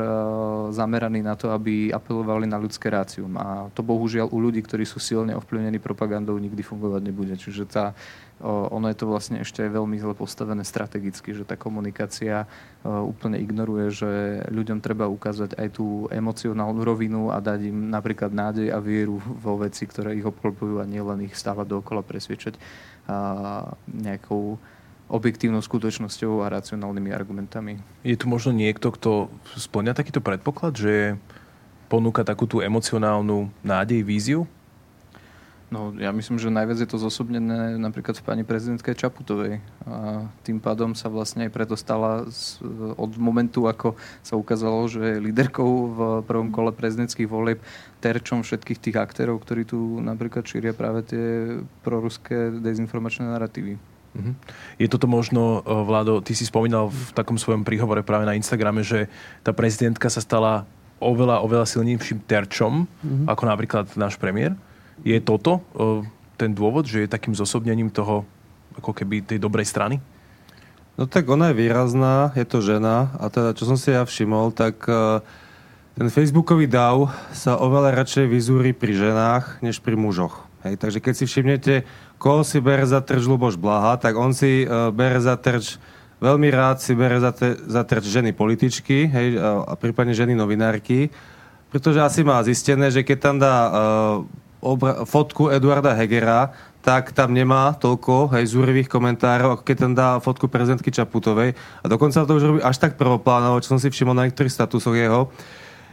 zameraní na to, aby apelovali na ľudské rácium. A to bohužiaľ u ľudí, ktorí sú silne ovplyvnení propagandou, nikdy fungovať nebude. Čiže ono je to vlastne ešte aj veľmi zle postavené strategicky, že tá komunikácia úplne ignoruje, že ľuďom treba ukázať aj tú emocionálnu rovinu a dať im napríklad nádej a vieru vo veci, ktoré ich obklopujú a nielen ich stále dookola presviečať nejakou objektívnou skutočnosťou a racionálnymi argumentami. Je tu možno niekto, kto spĺňa takýto predpoklad, že ponúka takúto emocionálnu nádej, víziu? No, ja myslím, že najviac je to zosobnené napríklad v pani prezidentke Čaputovej. A tým pádom sa vlastne aj preto stala od momentu, ako sa ukázalo, že je líderkou v prvom kole prezidentských volieb terčom všetkých tých aktérov, ktorí tu napríklad šíria práve tie proruské dezinformačné naratívy. Je toto možno, Vlado, ty si spomínal v takom svojom príhovore práve na Instagrame, že tá prezidentka sa stala oveľa silnejším terčom, ako napríklad náš premiér. Je toto ten dôvod, že je takým zosobnením toho, ako keby tej dobrej strany? No tak ona je výrazná, je to žena a teda, čo som si ja všimol, tak ten facebookový dáv sa oveľa radšej vyzúri pri ženách, než pri mužoch. Hej, takže keď si všimnete, koho si bere za terč Ľuboš Blaha, tak on si bere za terč, veľmi rád si bere za terč ženy političky, hej, a prípadne ženy novinárky, pretože asi má zistené, že keď tam dá fotku Eduarda Hegera, tak tam nemá toľko, hej, zúrivých komentárov, ako keď tam dá fotku prezidentky Čaputovej. A dokonca to už robí až tak prvoplánovo, čo som si všimol na niektorých statusoch jeho,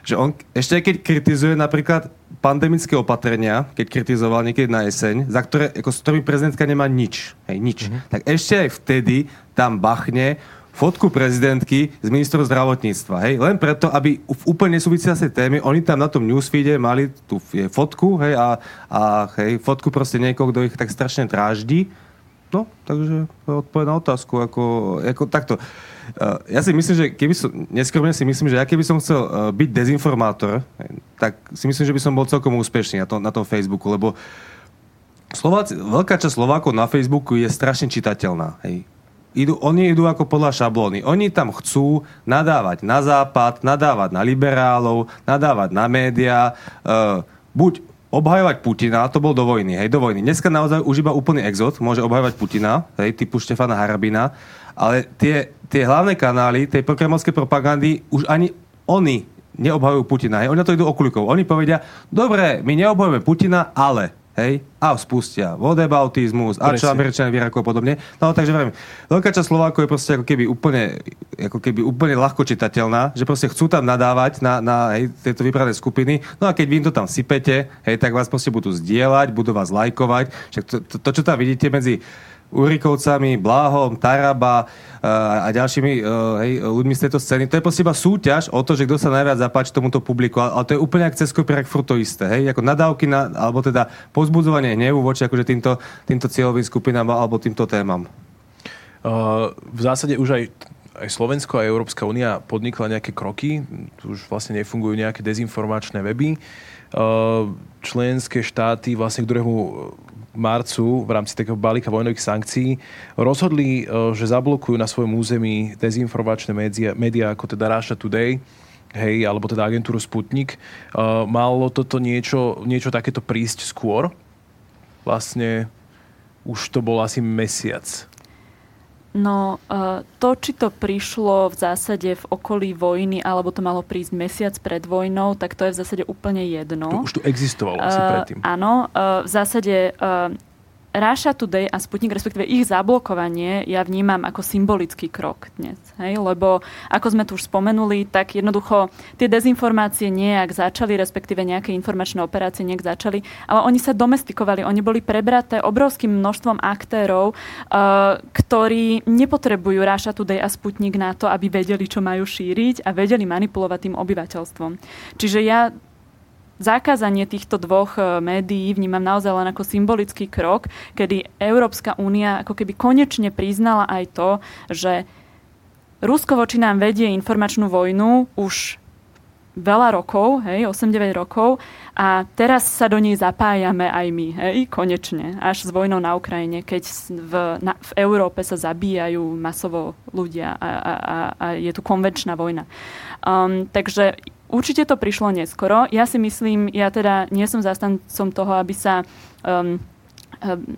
že on, ešte keď kritizuje napríklad pandemické opatrenia, keď kritizoval niekedy na jeseň, za ktoré, ako, s ktorými prezidentka nemá nič, hej, nič, tak ešte aj vtedy tam bachne fotku prezidentky s ministrom zdravotníctva, hej, len preto, aby v úplne nesúvisiacej téme, oni tam na tom newsfeede mali tú fotku, hej, a hej, fotku proste niekoho, kto ich tak strašne tráždi. No, takže odpoveď na otázku, ako takto. Ja si myslím, že neskromne si myslím, že ja keby som chcel byť dezinformátor, tak si myslím, že by som bol celkom úspešný na tom Facebooku, lebo Slováci, veľká časť Slovákov na Facebooku je strašne čitateľná, hej. Oni idú ako podľa šablóny. Oni tam chcú nadávať na Západ, nadávať na liberálov, nadávať na médiá, buď obhajovať Putina, to bol do vojny, hej, do vojny. Dneska naozaj už iba úplný exot môže obhajovať Putina, hej, typu Štefana Harabina, ale tie hlavné kanály tej prokremovskej propagandy už ani oni neobhajujú Putina, hej, oni to idú okľukou. Oni povedia, dobre, my neobhajujeme Putina, ale... Hej? A spustia vodebautizmus, a čo Američania výrakov a podobne. No takže vravím, veľká časť Slovákov je proste ako keby úplne ľahko čitateľná, že proste chcú tam nadávať na hej, tieto vybrané skupiny. No a keď vy im to tam sypete, hej, tak vás proste budú zdieľať, budú vás lajkovať. Však to čo tam vidíte medzi Urikovcami, Bláhom, Taraba a ďalšími hej, ľuďmi z tejto scény. To je proste iba súťaž o to, že kto sa najviac zapáči tomuto publiku. Ale to je úplne ako cez kopírák furt to isté. Hej? Ako nadávky, alebo teda povzbudzovanie hnevu voči akože týmto cieľovým skupinám alebo týmto témam. V zásade už aj Slovensko a Európska únia podnikla nejaké kroky. Už vlastne nefungujú nejaké dezinformačné weby. Členské štáty vlastne k druhému marcu v rámci takého balíka vojnových sankcií rozhodli, že zablokujú na svojom území dezinformačné médiá ako teda Russia Today, hej, alebo teda agentúru Sputnik. Malo toto niečo takéto prísť skôr? Vlastne už to bol asi mesiac. No, to, či to prišlo v zásade v okolí vojny, alebo to malo prísť mesiac pred vojnou, tak to je v zásade úplne jedno. Už tu existovalo asi predtým. Áno, v zásade Russia Today a Sputnik, respektíve ich zablokovanie, ja vnímam ako symbolický krok dnes. Hej? Lebo, ako sme tu už spomenuli, tak jednoducho tie dezinformácie nejak začali, respektíve nejaké informačné operácie nejak začali, ale oni sa domestikovali, oni boli prebraté obrovským množstvom aktérov, ktorí nepotrebujú Russia Today a Sputnik na to, aby vedeli, čo majú šíriť a vedeli manipulovať tým obyvateľstvom. Čiže ja zakázanie týchto dvoch médií vnímam naozaj len ako symbolický krok, kedy Európska únia ako keby konečne priznala aj to, že Rusko voči nám vedie informačnú vojnu už veľa rokov, hej, 8-9 rokov a teraz sa do nej zapájame aj my, hej, konečne, až s vojnou na Ukrajine, keď v Európe sa zabíjajú masovo ľudia a je tu konvenčná vojna. Takže určite to prišlo neskoro. Ja si myslím, ja teda nie som zastancom toho, aby sa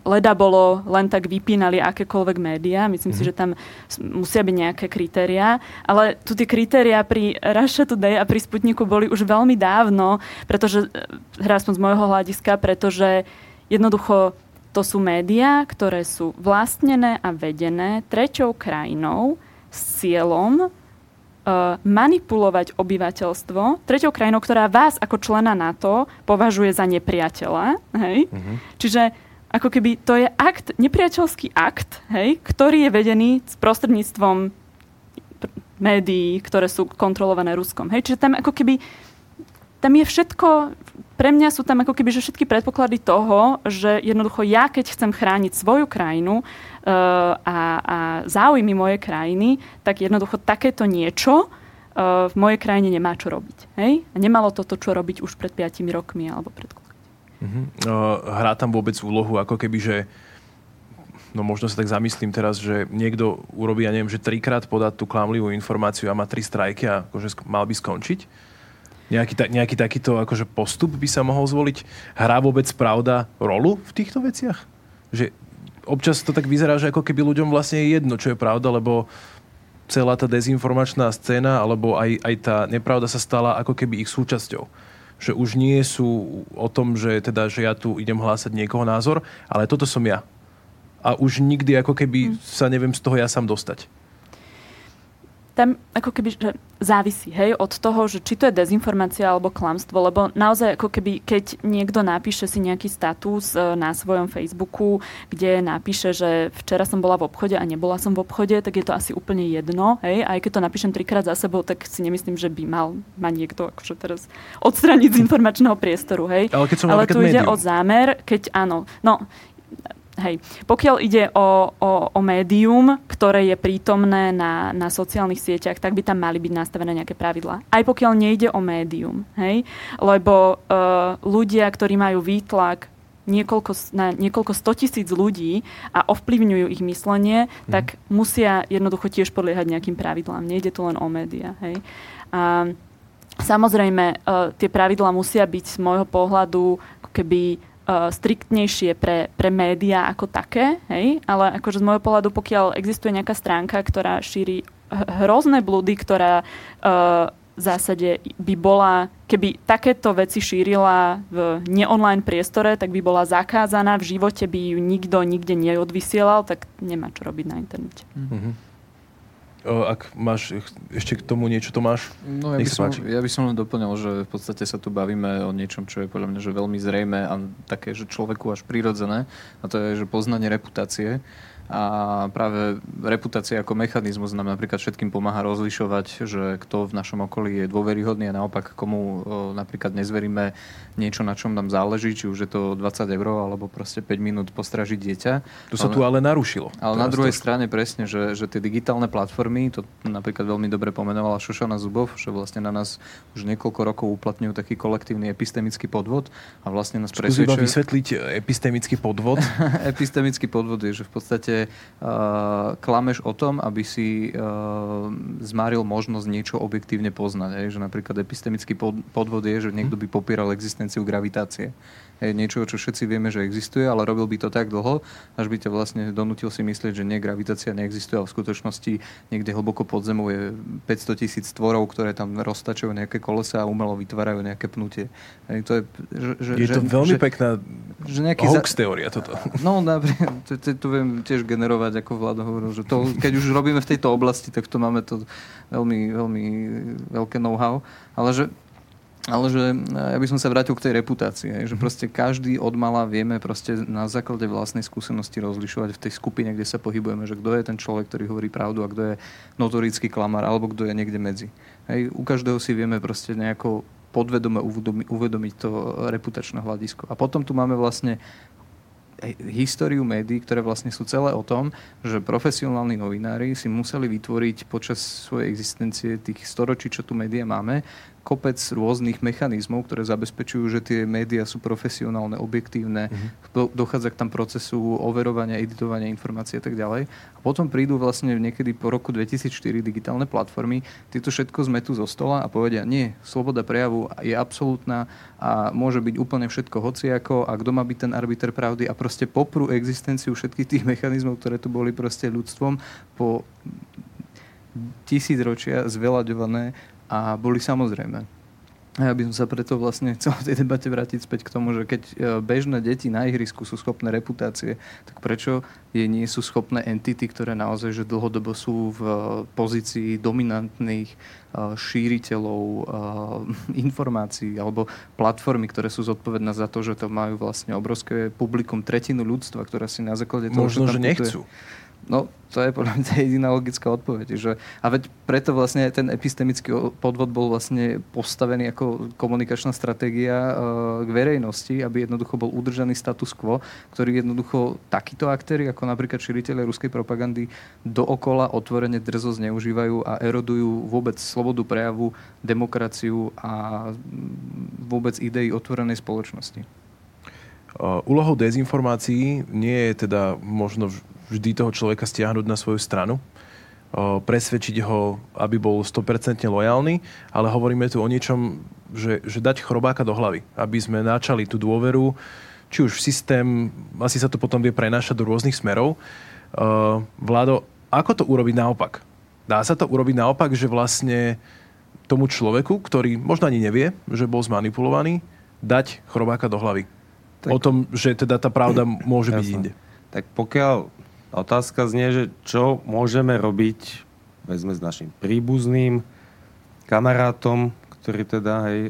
leda bolo len tak vypínali akékoľvek médiá. Myslím si, že tam musia byť nejaké kritériá. Ale tu tie kritériá pri Russia Today a pri Sputniku boli už veľmi dávno, pretože, aspoň z môjho hľadiska, pretože jednoducho to sú médiá, ktoré sú vlastnené a vedené treťou krajinou s cieľom manipulovať obyvateľstvo treťou krajinou, ktorá vás ako člena NATO považuje za nepriateľa. Hej? Mm-hmm. Čiže ako keby to je akt, nepriateľský akt, hej, ktorý je vedený s prostredníctvom médií, ktoré sú kontrolované Ruskom. Hej? Čiže tam ako keby tam je všetko, pre mňa sú tam ako keby že všetky predpoklady toho, že jednoducho ja, keď chcem chrániť svoju krajinu a záujmy mojej krajiny, tak jednoducho takéto niečo v mojej krajine nemá čo robiť. Hej? A nemalo toto čo robiť už pred 5 rokmi alebo pred koľkými. Hrá tam vôbec úlohu, ako keby, že no možno sa tak zamyslím teraz, že niekto urobí, ja neviem, že 3-krát podá tú klamlivú informáciu a má 3 strajky a akože mal by skončiť. Nejaký takýto akože postup by sa mohol zvoliť? Hrá vôbec pravda rolu v týchto veciach? Že občas to tak vyzerá, že ako keby ľuďom vlastne je jedno, čo je pravda, lebo celá tá dezinformačná scéna alebo aj tá nepravda sa stala ako keby ich súčasťou. Že už nie sú o tom, že ja tu idem hlásať niekoho názor, ale toto som ja. A už nikdy ako keby sa neviem z toho ja sám dostať. tam ako keby že závisí, hej, od toho, že či to je dezinformácia alebo klamstvo, lebo naozaj ako keby, keď niekto napíše si nejaký status na svojom Facebooku, kde napíše, že včera som bola v obchode a nebola som v obchode, tak je to asi úplne jedno, hej, aj keď to napíšem 3-krát za sebou, tak si nemyslím, že by mal ma niekto akože teraz odstraniť z informačného priestoru, hej. Ale tu ide o zámer, keď áno, no... Hej. Pokiaľ ide o médium, ktoré je prítomné na sociálnych sieťach, tak by tam mali byť nastavené nejaké pravidlá. Aj pokiaľ nejde o médium. Hej? Lebo ľudia, ktorí majú výtlak na niekoľko 100 000 ľudí a ovplyvňujú ich myslenie, tak musia jednoducho tiež podliehať nejakým pravidlám. Nejde to len o médiá. Hej? A samozrejme, tie pravidlá musia byť z môjho pohľadu ako keby... striktnejšie pre médiá ako také, hej? Ale akože z môjho pohľadu, pokiaľ existuje nejaká stránka, ktorá šíri hrozné blúdy, ktorá v zásade by bola, keby takéto veci šírila v neonline priestore, tak by bola zakázaná, v živote by ju nikto nikde neodvysielal, tak nemá čo robiť na internete. Mhm. Ak máš ešte k tomu niečo, Tomáš? No, ja by som len doplňal, že v podstate sa tu bavíme o niečom, čo je podľa mňa že veľmi zrejmé a také, že človeku až prirodzené, a to je, že poznanie reputácie. A práve reputácia ako mechanizmus nám napríklad všetkým pomáha rozlišovať, že kto v našom okolí je dôveryhodný a naopak komu napríklad nezveríme niečo, na čom nám záleží, či už je to 20 € alebo proste 5 minút postražiť dieťa. To sa tu ale narušilo. Ale na druhej strane presne, že tie digitálne platformy, to napríklad veľmi dobre pomenovala Šošana Zubov, že vlastne na nás už niekoľko rokov uplatňujú taký kolektívny epistemický podvod a vlastne nás presvedčujú. Skúsim iba vysvetliť epistemický podvod. Epistemický podvod je, že v podstate klameš o tom, aby si zmáril možnosť niečo objektívne poznať. Že napríklad epistemický podvod je, že niekto by popíral existenciu gravitácie. Niečo, čo všetci vieme, že existuje, ale robil by to tak dlho, až by ťa vlastne donútil si myslieť, že nie, gravitácia neexistuje a v skutočnosti niekde hlboko pod zemou je 500 000 tvorov, ktoré tam roztačujú nejaké kolesa a umelo vytvárajú nejaké pnutie. To je, je to veľmi pekná hoax teória toto. No, tu viem tiež generovať, ako Vlado hovoril, že to, keď už robíme v tejto oblasti, tak to máme to veľmi veľké know-how. Ale že ja by som sa vrátil k tej reputácii, že proste každý odmala vieme proste na základe vlastnej skúsenosti rozlišovať v tej skupine, kde sa pohybujeme, že kto je ten človek, ktorý hovorí pravdu a kto je notorický klamár, alebo kto je niekde medzi. Hej, u každého si vieme proste nejako podvedome uvedomiť to reputačné hľadisko. A potom tu máme vlastne históriu médií, ktoré vlastne sú celé o tom, že profesionálni novinári si museli vytvoriť počas svojej existencie tých storočí, čo tu médiá máme, kopec rôznych mechanizmov, ktoré zabezpečujú, že tie médiá sú profesionálne, objektívne, dochádza k tam procesu overovania, editovania informácií a tak ďalej. A potom prídu vlastne niekedy po roku 2004 digitálne platformy, tieto všetko zmetú zo stola a povedia, nie, sloboda prejavu je absolútna a môže byť úplne všetko hociako a kto má byť ten arbiter pravdy a proste poprú existenciu všetkých tých mechanizmov, ktoré tu boli proste ľudstvom po 1000 ročia zveľaďované a boli samozrejme. A ja by som sa preto vlastne chcel v tej debate vrátiť späť k tomu, že keď bežné deti na ihrisku sú schopné reputácie, tak prečo je nie sú schopné entity, ktoré naozaj že dlhodobo sú v pozícii dominantných šíriteľov informácií alebo platformy, ktoré sú zodpovedné za to, že to majú vlastne obrovské publikum, tretinu ľudstva, ktorá si na základe toho... Možno, že nechcú. No, to je podľa mňa jediná logická odpoveď. Že... A veď preto vlastne ten epistemický podvod bol vlastne postavený ako komunikačná stratégia k verejnosti, aby jednoducho bol udržaný status quo, ktorý jednoducho takíto aktéri, ako napríklad šíritelia ruskej propagandy, dookola otvorene drzo zneužívajú a erodujú vôbec slobodu prejavu, demokraciu a vôbec idei otvorenej spoločnosti. Úlohou dezinformácií nie je teda možno vždy toho človeka stiahnuť na svoju stranu, presvedčiť ho, aby bol 100% lojálny, ale hovoríme tu o niečom, že dať chrobáka do hlavy, aby sme načali tú dôveru, či už v systém, asi sa to potom vie prenášať do rôznych smerov. Vlado, ako to urobiť naopak? Dá sa to urobiť naopak, že vlastne tomu človeku, ktorý možno ani nevie, že bol zmanipulovaný, dať chrobáka do hlavy? Tak. O tom, že teda tá pravda môže byť inde. Tak pokiaľ otázka znie, že čo môžeme robiť Sme s našim príbuzným, kamarátom, ktorý teda, hej,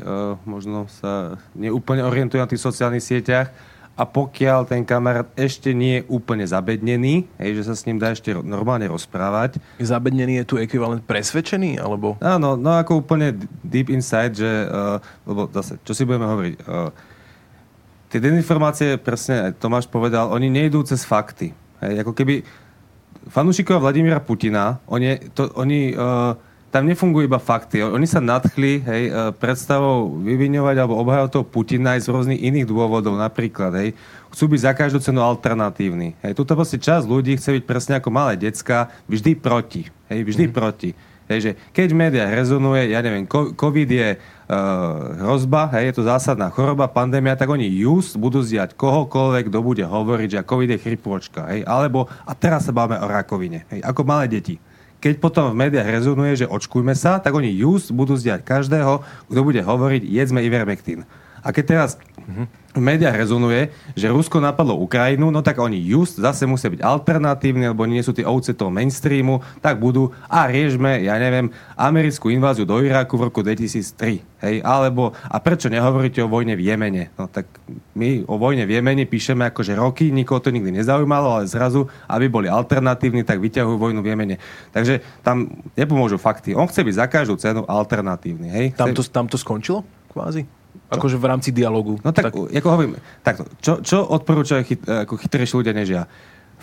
možno sa neúplne orientuje na tých sociálnych sieťach. A pokiaľ ten kamarát ešte nie je úplne zabednený, hej, že sa s ním dá ešte normálne rozprávať. Zabednený je tu ekvivalent presvedčený? Alebo? Áno, no ako úplne deep inside, že, lebo zase, čo si budeme hovoriť? Tie dezinformácie, presne Tomáš povedal, oni nejdú cez fakty. Hej, ako keby fanúšikov Vladimíra Putina, tam nefungujú iba fakty. Oni sa nadchli, hej, predstavou vyviňovať alebo obhajovať toho Putina aj z rôznych iných dôvodov. Napríklad, hej, chcú byť za každú cenu alternatívny. Hej, tuto proste časť ľudí chce byť presne ako malé decká, vždy proti. Hej, vždy proti. Hej, že keď v médiách rezonuje, ja neviem, COVID je hrozba, hej, je to zásadná choroba, pandémia, tak oni just budú zdiať kohokoľvek, kto bude hovoriť, že COVID je chrypôčka. Hej, alebo, a teraz sa bavíme o rakovine. Hej, ako malé deti. Keď potom v médiách rezonuje, že očkujme sa, tak oni just budú zdiať každého, kto bude hovoriť, jedzme ivermektín. A keď teraz v médiách rezonuje, že Rusko napadlo Ukrajinu, no tak oni just zase musia byť alternatívni, lebo nie sú tie ovce toho mainstreamu, tak budú a riešme, ja neviem, americkú inváziu do Iraku v roku 2003. Hej, alebo a prečo nehovoríte o vojne v Jemene? No tak my o vojne v Jemene píšeme akože roky, nikoho to nikdy nezaujímalo, ale zrazu, aby boli alternatívni, tak vyťahujú vojnu v Jemene. Takže tam nepomôžu fakty. On chce byť za každú cenu alternatívny. Hej, tam to skončilo kvázi? Akože v rámci dialogu. No tak, ako hovorím, takto. Čo odporúčajú chytrejší ľudia než ja?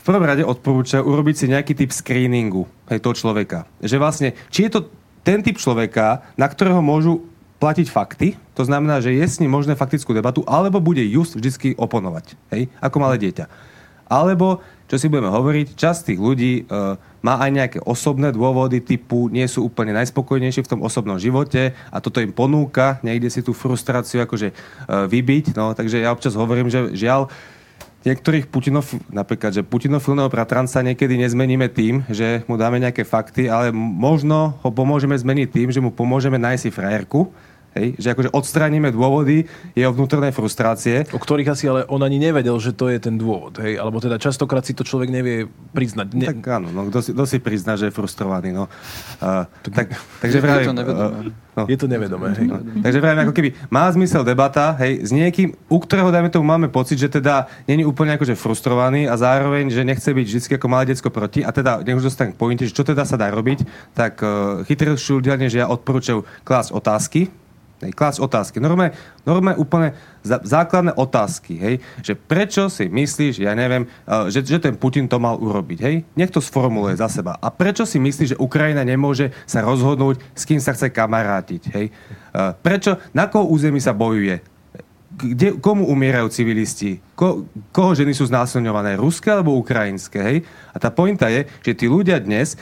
V prvom rade odporúčajú urobiť si nejaký typ screeningu, hej, toho človeka. Že vlastne, či je to ten typ človeka, na ktorého môžu platiť fakty, to znamená, že je s ním možné faktickú debatu, alebo bude just vždycky oponovať, hej, ako malé dieťa. Alebo, čo si budeme hovoriť, časť tých ľudí má aj nejaké osobné dôvody typu nie sú úplne najspokojnejší v tom osobnom živote a toto im ponúka niekde si tú frustráciu akože vybiť. No, takže ja občas hovorím, že žiaľ, niektorých napríklad, že putinofilného bratranca niekedy nezmeníme tým, že mu dáme nejaké fakty, ale možno ho pomôžeme zmeniť tým, že mu pomôžeme nájsť si frajerku. Hej, že akože odstránime dôvody jeho vnútornej frustrácie. O ktorých asi ale on ani nevedel, že to je ten dôvod. Hej? Alebo teda častokrát si to človek nevie priznať. No, tak áno, no, kto si prizná, že je frustrovaný. No. Takže je to nevedomé. Je to nevedomé. No. Takže vrajme, ako keby má zmysel debata, hej, s niekým, u ktorého, dajme tomu, máme pocit, že teda není úplne akože frustrovaný a zároveň, že nechce byť vždy ako malé decko proti. A teda, nech už dostanem k pointe, že čo teda sa dá robiť, tak chytrejší ľudia, než ja, odporúčajú klásť otázky. Hej, klásť otázky. Normálne úplne základné otázky. Hej? Že prečo si myslíš, ja neviem, že ten Putin to mal urobiť. Hej? Nech to sformuluje za seba. A prečo si myslíš, že Ukrajina nemôže sa rozhodnúť, s kým sa chce kamarátiť? Hej? Prečo, na koho území sa bojuje? Komu umierajú civilisti? Koho ženy sú znásilňované? Ruské alebo ukrajinské? Hej? A tá pointa je, že tí ľudia dnes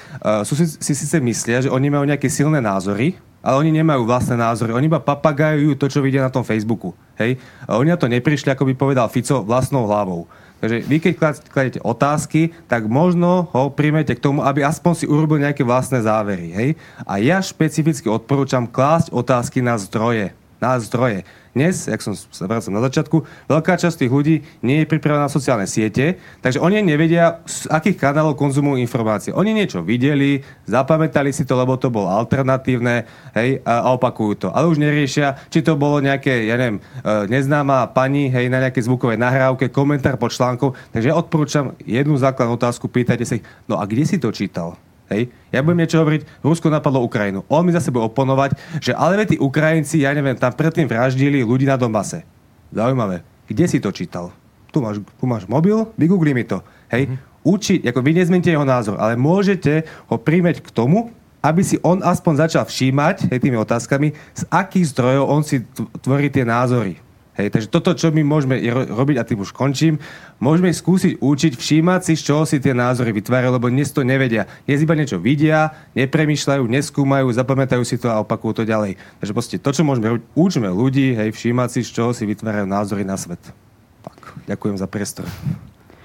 si síce myslia, že oni majú nejaké silné názory, ale oni nemajú vlastné názory. Oni iba papagajujú to, čo vidia na tom Facebooku. Hej? A oni na to neprišli, ako by povedal Fico, vlastnou hlavou. Takže vy, keď kladete otázky, tak možno ho príjmete k tomu, aby aspoň si urobil nejaké vlastné závery. Hej? A ja špecificky odporúčam klásť otázky na zdroje. Na zdroje. Dnes, jak som sa vracal na začiatku, veľká časť tých ľudí nie je pripravená na sociálne siete, takže oni nevedia, z akých kanálov konzumujú informácie. Oni niečo videli, zapamätali si to, lebo to bolo alternatívne, hej, a opakujú to. Ale už neriešia, či to bolo nejaké, ja neviem, neznáma pani, hej, na nejakej zvukovej nahrávke, komentár pod článkom. Takže ja odporúčam jednu základnú otázku, pýtajte sa ich, no a kde si to čítal? Hej. Ja budem niečo hovoriť, Rusko napadlo Ukrajinu. On mi zase bude oponovať, že ale tí Ukrajinci, ja neviem, tam predtým vraždili ľudí na Donbase. Zaujímavé. Kde si to čítal? Tu máš mobil, vygoogli mi to. Hej. Učiť, ako vy nezmeníte jeho názor, ale môžete ho príjmeť k tomu, aby si on aspoň začal všímať, hej, tými otázkami, z akých zdrojov on si tvorí tie názory. Hej, takže toto, čo my môžeme robiť, a tým už končím, môžeme skúsiť učiť, všímať si, z čoho si tie názory vytvárajú, lebo dnes to nevedia. Dnes iba niečo vidia, nepremýšľajú, neskúmajú, zapamätajú si to a opakujú to ďalej. Takže proste to, čo môžeme robiť, učme ľudí, hej, všímať si, z čoho si vytvárajú názory na svet. Tak, ďakujem za priestor.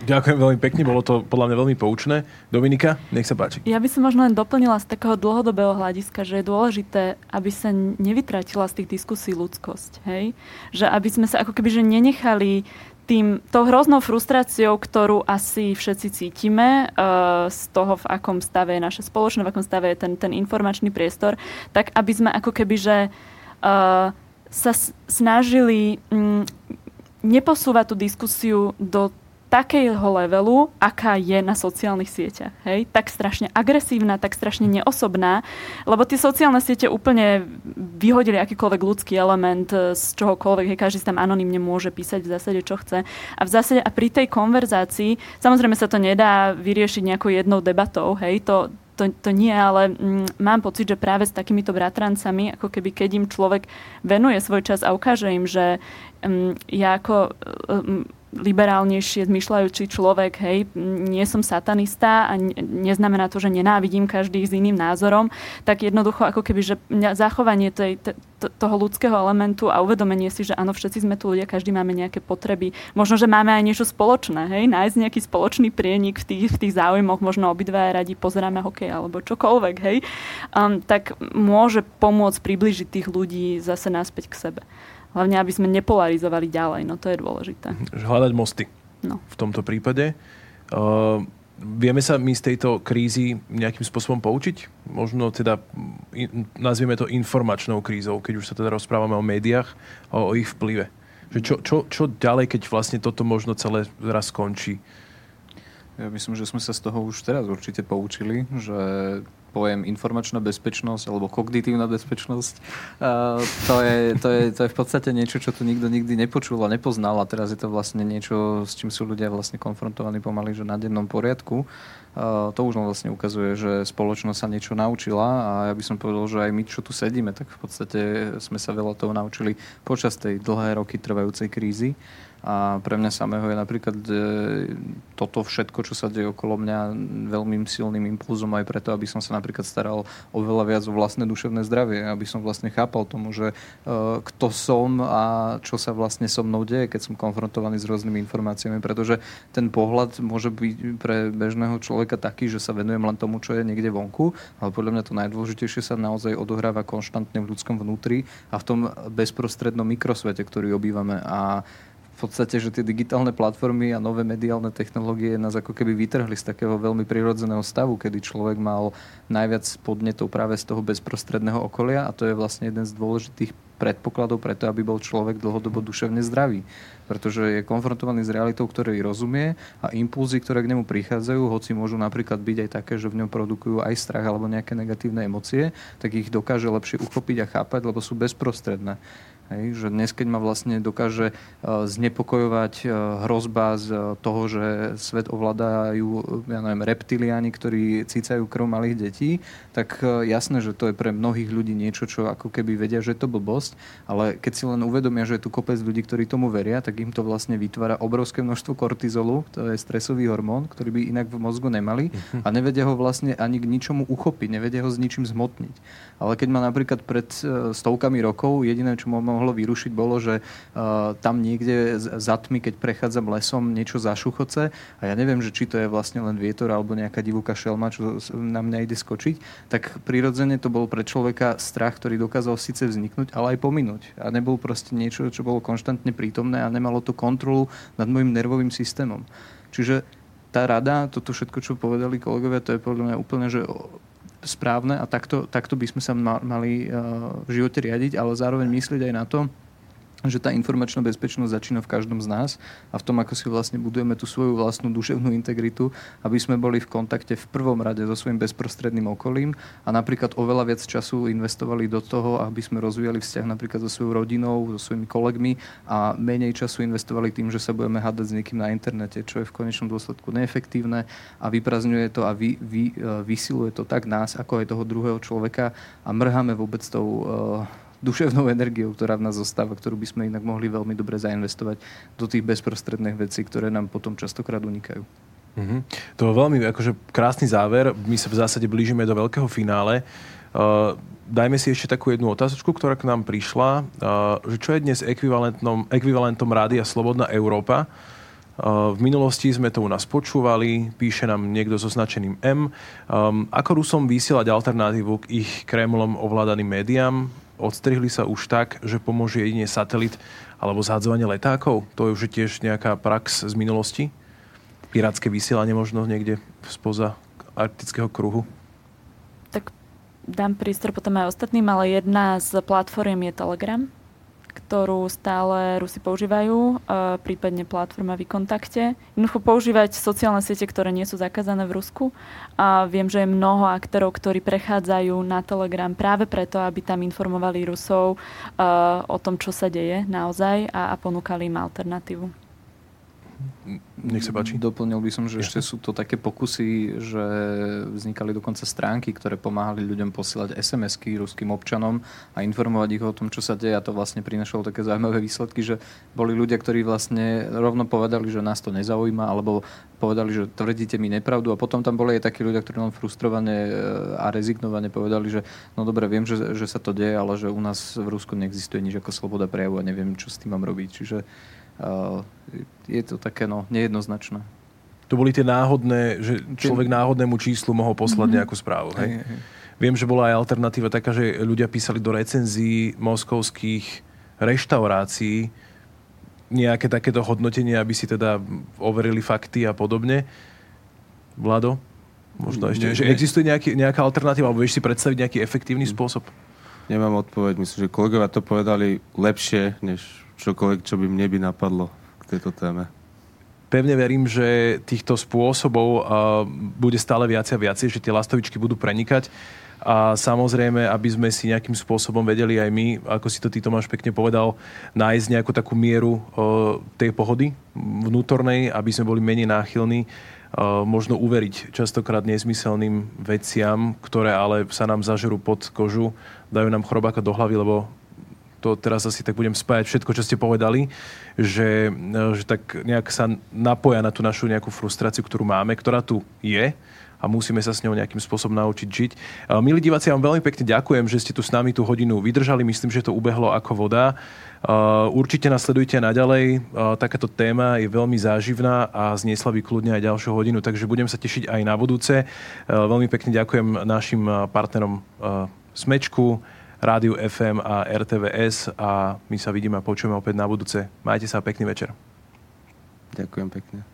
Ďakujem veľmi pekne, bolo to podľa mňa veľmi poučné. Dominika, nech sa páči. Ja by som možno len doplnila z takého dlhodobého hľadiska, že je dôležité, aby sa nevytratila z tých diskusí ľudskosť. Hej? Že aby sme sa ako keby že nenechali tou hroznou frustráciou, ktorú asi všetci cítime z toho, v akom stave je naša spoločnosť, v akom stave je ten informačný priestor, tak aby sme ako keby, že sa snažili neposúvať tú diskusiu do takého levelu, aká je na sociálnych sieťach. Hej? Tak strašne agresívna, tak strašne neosobná, lebo tie sociálne siete úplne vyhodili akýkoľvek ľudský element z čohokoľvek. Hej? Každý tam anonymne môže písať v zásade, čo chce. A v zásade a pri tej konverzácii, samozrejme sa to nedá vyriešiť nejakou jednou debatou, hej? To nie, ale mám pocit, že práve s takýmito bratrancami, ako keby keď im človek venuje svoj čas a ukáže im, že ja ako liberálnejšie zmyšľajúci človek, hej, nie som satanista a neznamená to, že nenávidím každý s iným názorom, tak jednoducho ako keby, že zachovanie toho ľudského elementu a uvedomenie si, že áno, všetci sme tu ľudia, každý máme nejaké potreby, možno, že máme aj niečo spoločné, hej, nájsť nejaký spoločný prienik v tých záujmoch, možno obidva radi pozeráme hokej alebo čokoľvek, hej, tak môže pomôcť priblížiť tých ľudí zase naspäť k sebe. Hlavne, aby sme nepolarizovali ďalej. No to je dôležité. Hľadať mosty. No. V tomto prípade. Vieme sa my z tejto krízy nejakým spôsobom poučiť? Možno teda, nazvieme to informačnou krízou, keď už sa teda rozprávame o médiách, o ich vplyve. Že čo ďalej, keď vlastne toto možno celé raz skončí? Ja myslím, že sme sa z toho už teraz určite poučili, že pojem informačná bezpečnosť alebo kognitívna bezpečnosť. To je v podstate niečo, čo tu nikto nikdy nepočul a nepoznal a teraz je to vlastne niečo, s čím sú ľudia vlastne konfrontovaní pomaly, že na dennom poriadku. To už nám vlastne ukazuje, že spoločnosť sa niečo naučila a ja by som povedal, že aj my, čo tu sedíme, tak v podstate sme sa veľa toho naučili počas tej dlhé roky trvajúcej krízy. A pre mňa samého je napríklad toto všetko, čo sa deje okolo mňa, veľmi silným impulzom aj preto, aby som sa napríklad staral oveľa viac o vlastné duševné zdravie, aby som vlastne chápal tomu, že kto som a čo sa vlastne so mnou deje, keď som konfrontovaný s rôznymi informáciami, pretože ten pohľad môže byť pre bežného človeka taký, že sa venujem len tomu, čo je niekde vonku, ale podľa mňa to najdôležitejšie sa naozaj odohráva konštantne v ľudskom vnútri a v tom bezprostrednom mikrosvete, ktorý obývame. A v podstate, že tie digitálne platformy a nové mediálne technológie nás ako keby vytrhli z takého veľmi prirodzeného stavu, kedy človek mal najviac podnetov práve z toho bezprostredného okolia a to je vlastne jeden z dôležitých predpokladov preto, aby bol človek dlhodobo duševne zdravý. Pretože je konfrontovaný s realitou, ktorej rozumie a impulzy, ktoré k nemu prichádzajú, hoci môžu napríklad byť aj také, že v ňom produkujú aj strach alebo nejaké negatívne emócie, tak ich dokáže lepšie uchopiť a chápať, lebo sú bezprostredné. Hej, že dnes, keď ma vlastne dokáže znepokojovať hrozba z toho, že svet ovládajú reptiliáni, ktorí cícajú krv malých detí, tak jasné, že to je pre mnohých ľudí niečo, čo ako keby vedia, že je to blbosť, ale keď si len uvedomia, že je tu kopec ľudí, ktorí tomu veria, tak im to vlastne vytvára obrovské množstvo kortizolu, to je stresový hormón, ktorý by inak v mozgu nemali a nevedia ho vlastne ani k ničomu uchopiť, nevedia ho s ničím zmotniť. Ale keď ma napríklad pred stovkami rokov jediné, čo mohlo vyrušiť, bolo, že tam niekde za tmy, keď prechádzam lesom, niečo zašuchoce a ja neviem, že či to je vlastne len vietor alebo nejaká divoká šelma, čo na mňa ide skočiť, tak prirodzene to bol pre človeka strach, ktorý dokázal síce vzniknúť, ale aj pominúť. A nebol proste niečo, čo bolo konštantne prítomné a nemalo to kontrolu nad môjim nervovým systémom. Čiže tá rada, toto všetko, čo povedali kolegovia, to je podľa mňa úplne, že správne a takto by sme sa mali v živote riadiť, ale zároveň myslieť aj na to, že tá informačná bezpečnosť začína v každom z nás a v tom, ako si vlastne budujeme tú svoju vlastnú duševnú integritu, aby sme boli v kontakte v prvom rade so svojím bezprostredným okolím a napríklad oveľa viac času investovali do toho, aby sme rozvíjali vzťah napríklad so svojou rodinou, so svojimi kolegmi a menej času investovali tým, že sa budeme hádať s niekým na internete, čo je v konečnom dôsledku neefektívne a vyprazňuje to a vysiluje to tak nás, ako aj toho druhého človeka a mrháme vôbec tou duševnou energiou, ktorá v nás zostáva, ktorú by sme inak mohli veľmi dobre zainvestovať do tých bezprostredných vecí, ktoré nám potom častokrát unikajú. Mm-hmm. To je veľmi krásny záver. My sa v zásade blížime do veľkého finále. Dajme si ešte takú jednu otázočku, ktorá k nám prišla. Že čo je dnes ekvivalentom Rádia Slobodná Európa? V minulosti sme to u nás počúvali, píše nám niekto so značením M. Ako Rusom vysielať alternatívu k ich Kremlom ovládaným médiám? odstrihli sa už tak, že pomôže jedine satelit alebo zhadzovanie letákov? To je už tiež nejaká prax z minulosti? Pirátske vysielanie možno niekde spoza arktického kruhu? Tak dám prístor potom aj ostatným, ale jedna z platform je Telegram, ktorú stále Rusi používajú, prípadne platforma VKontakte. Jednoducho používať sociálne siete, ktoré nie sú zakázané v Rusku. A viem, že je mnoho aktérov, ktorí prechádzajú na Telegram práve preto, aby tam informovali Rusov o tom, čo sa deje naozaj a ponúkali im alternatívu. Nech sa páči. Doplnil by som, že ešte sú to také pokusy, že vznikali dokonca stránky, ktoré pomáhali ľuďom posielať SMS-ky ruským občanom a informovať ich o tom, čo sa deje. A to vlastne prinašalo také zaujímavé výsledky, že boli ľudia, ktorí vlastne rovno povedali, že nás to nezaujíma, alebo povedali, že tvrdíte mi nepravdu. A potom tam boli aj takí ľudia, ktorí len frustrovane a rezignovane povedali, že no dobre, viem, že sa to deje, ale že u nás v Rusku neexistuje nič ako sloboda prejavu a neviem, čo s tým mám robiť. Čiže je to také nejednoznačné. To boli tie náhodné, že človek náhodnému číslu mohol poslať nejakú správu. Hej? Hej. Viem, že bola aj alternatíva taká, že ľudia písali do recenzií moskovských reštaurácií nejaké takéto hodnotenie, aby si teda overili fakty a podobne. Vlado, možno ešte, že existuje nejaká alternatíva, alebo vieš si predstaviť nejaký efektívny spôsob? Nemám odpoveď. Myslím, že kolegovia to povedali lepšie, než čokoľvek, čo by mne by napadlo k tejto téme. Pevne verím, že týchto spôsobov bude stále viac a viacej, že tie lastovičky budú prenikať. A samozrejme, aby sme si nejakým spôsobom vedeli aj my, ako si to ty, Tomáš, pekne povedal, nájsť nejakú takú mieru tej pohody vnútornej, aby sme boli menej náchylní. Možno uveriť častokrát nezmyselným veciam, ktoré ale sa nám zažerú pod kožu, dajú nám chrobáka do hlavy, lebo to teraz asi tak budem spájať všetko, čo ste povedali, že tak nejak sa napoja na tú našu nejakú frustráciu, ktorú máme, ktorá tu je a musíme sa s ňou nejakým spôsobom naučiť žiť. Milí diváci, ja vám veľmi pekne ďakujem, že ste tu s nami tú hodinu vydržali. Myslím, že to ubehlo ako voda. Určite nás sledujte naďalej. Takáto téma je veľmi záživná a zniesla by kľudne aj ďalšiu hodinu, takže budem sa tešiť aj na budúce. Veľmi pekne ďakujem našim partnerom Smečku, Rádiu FM a RTVS a my sa vidíme a počujeme opäť na budúce. Majte sa, pekný večer. Ďakujem pekne.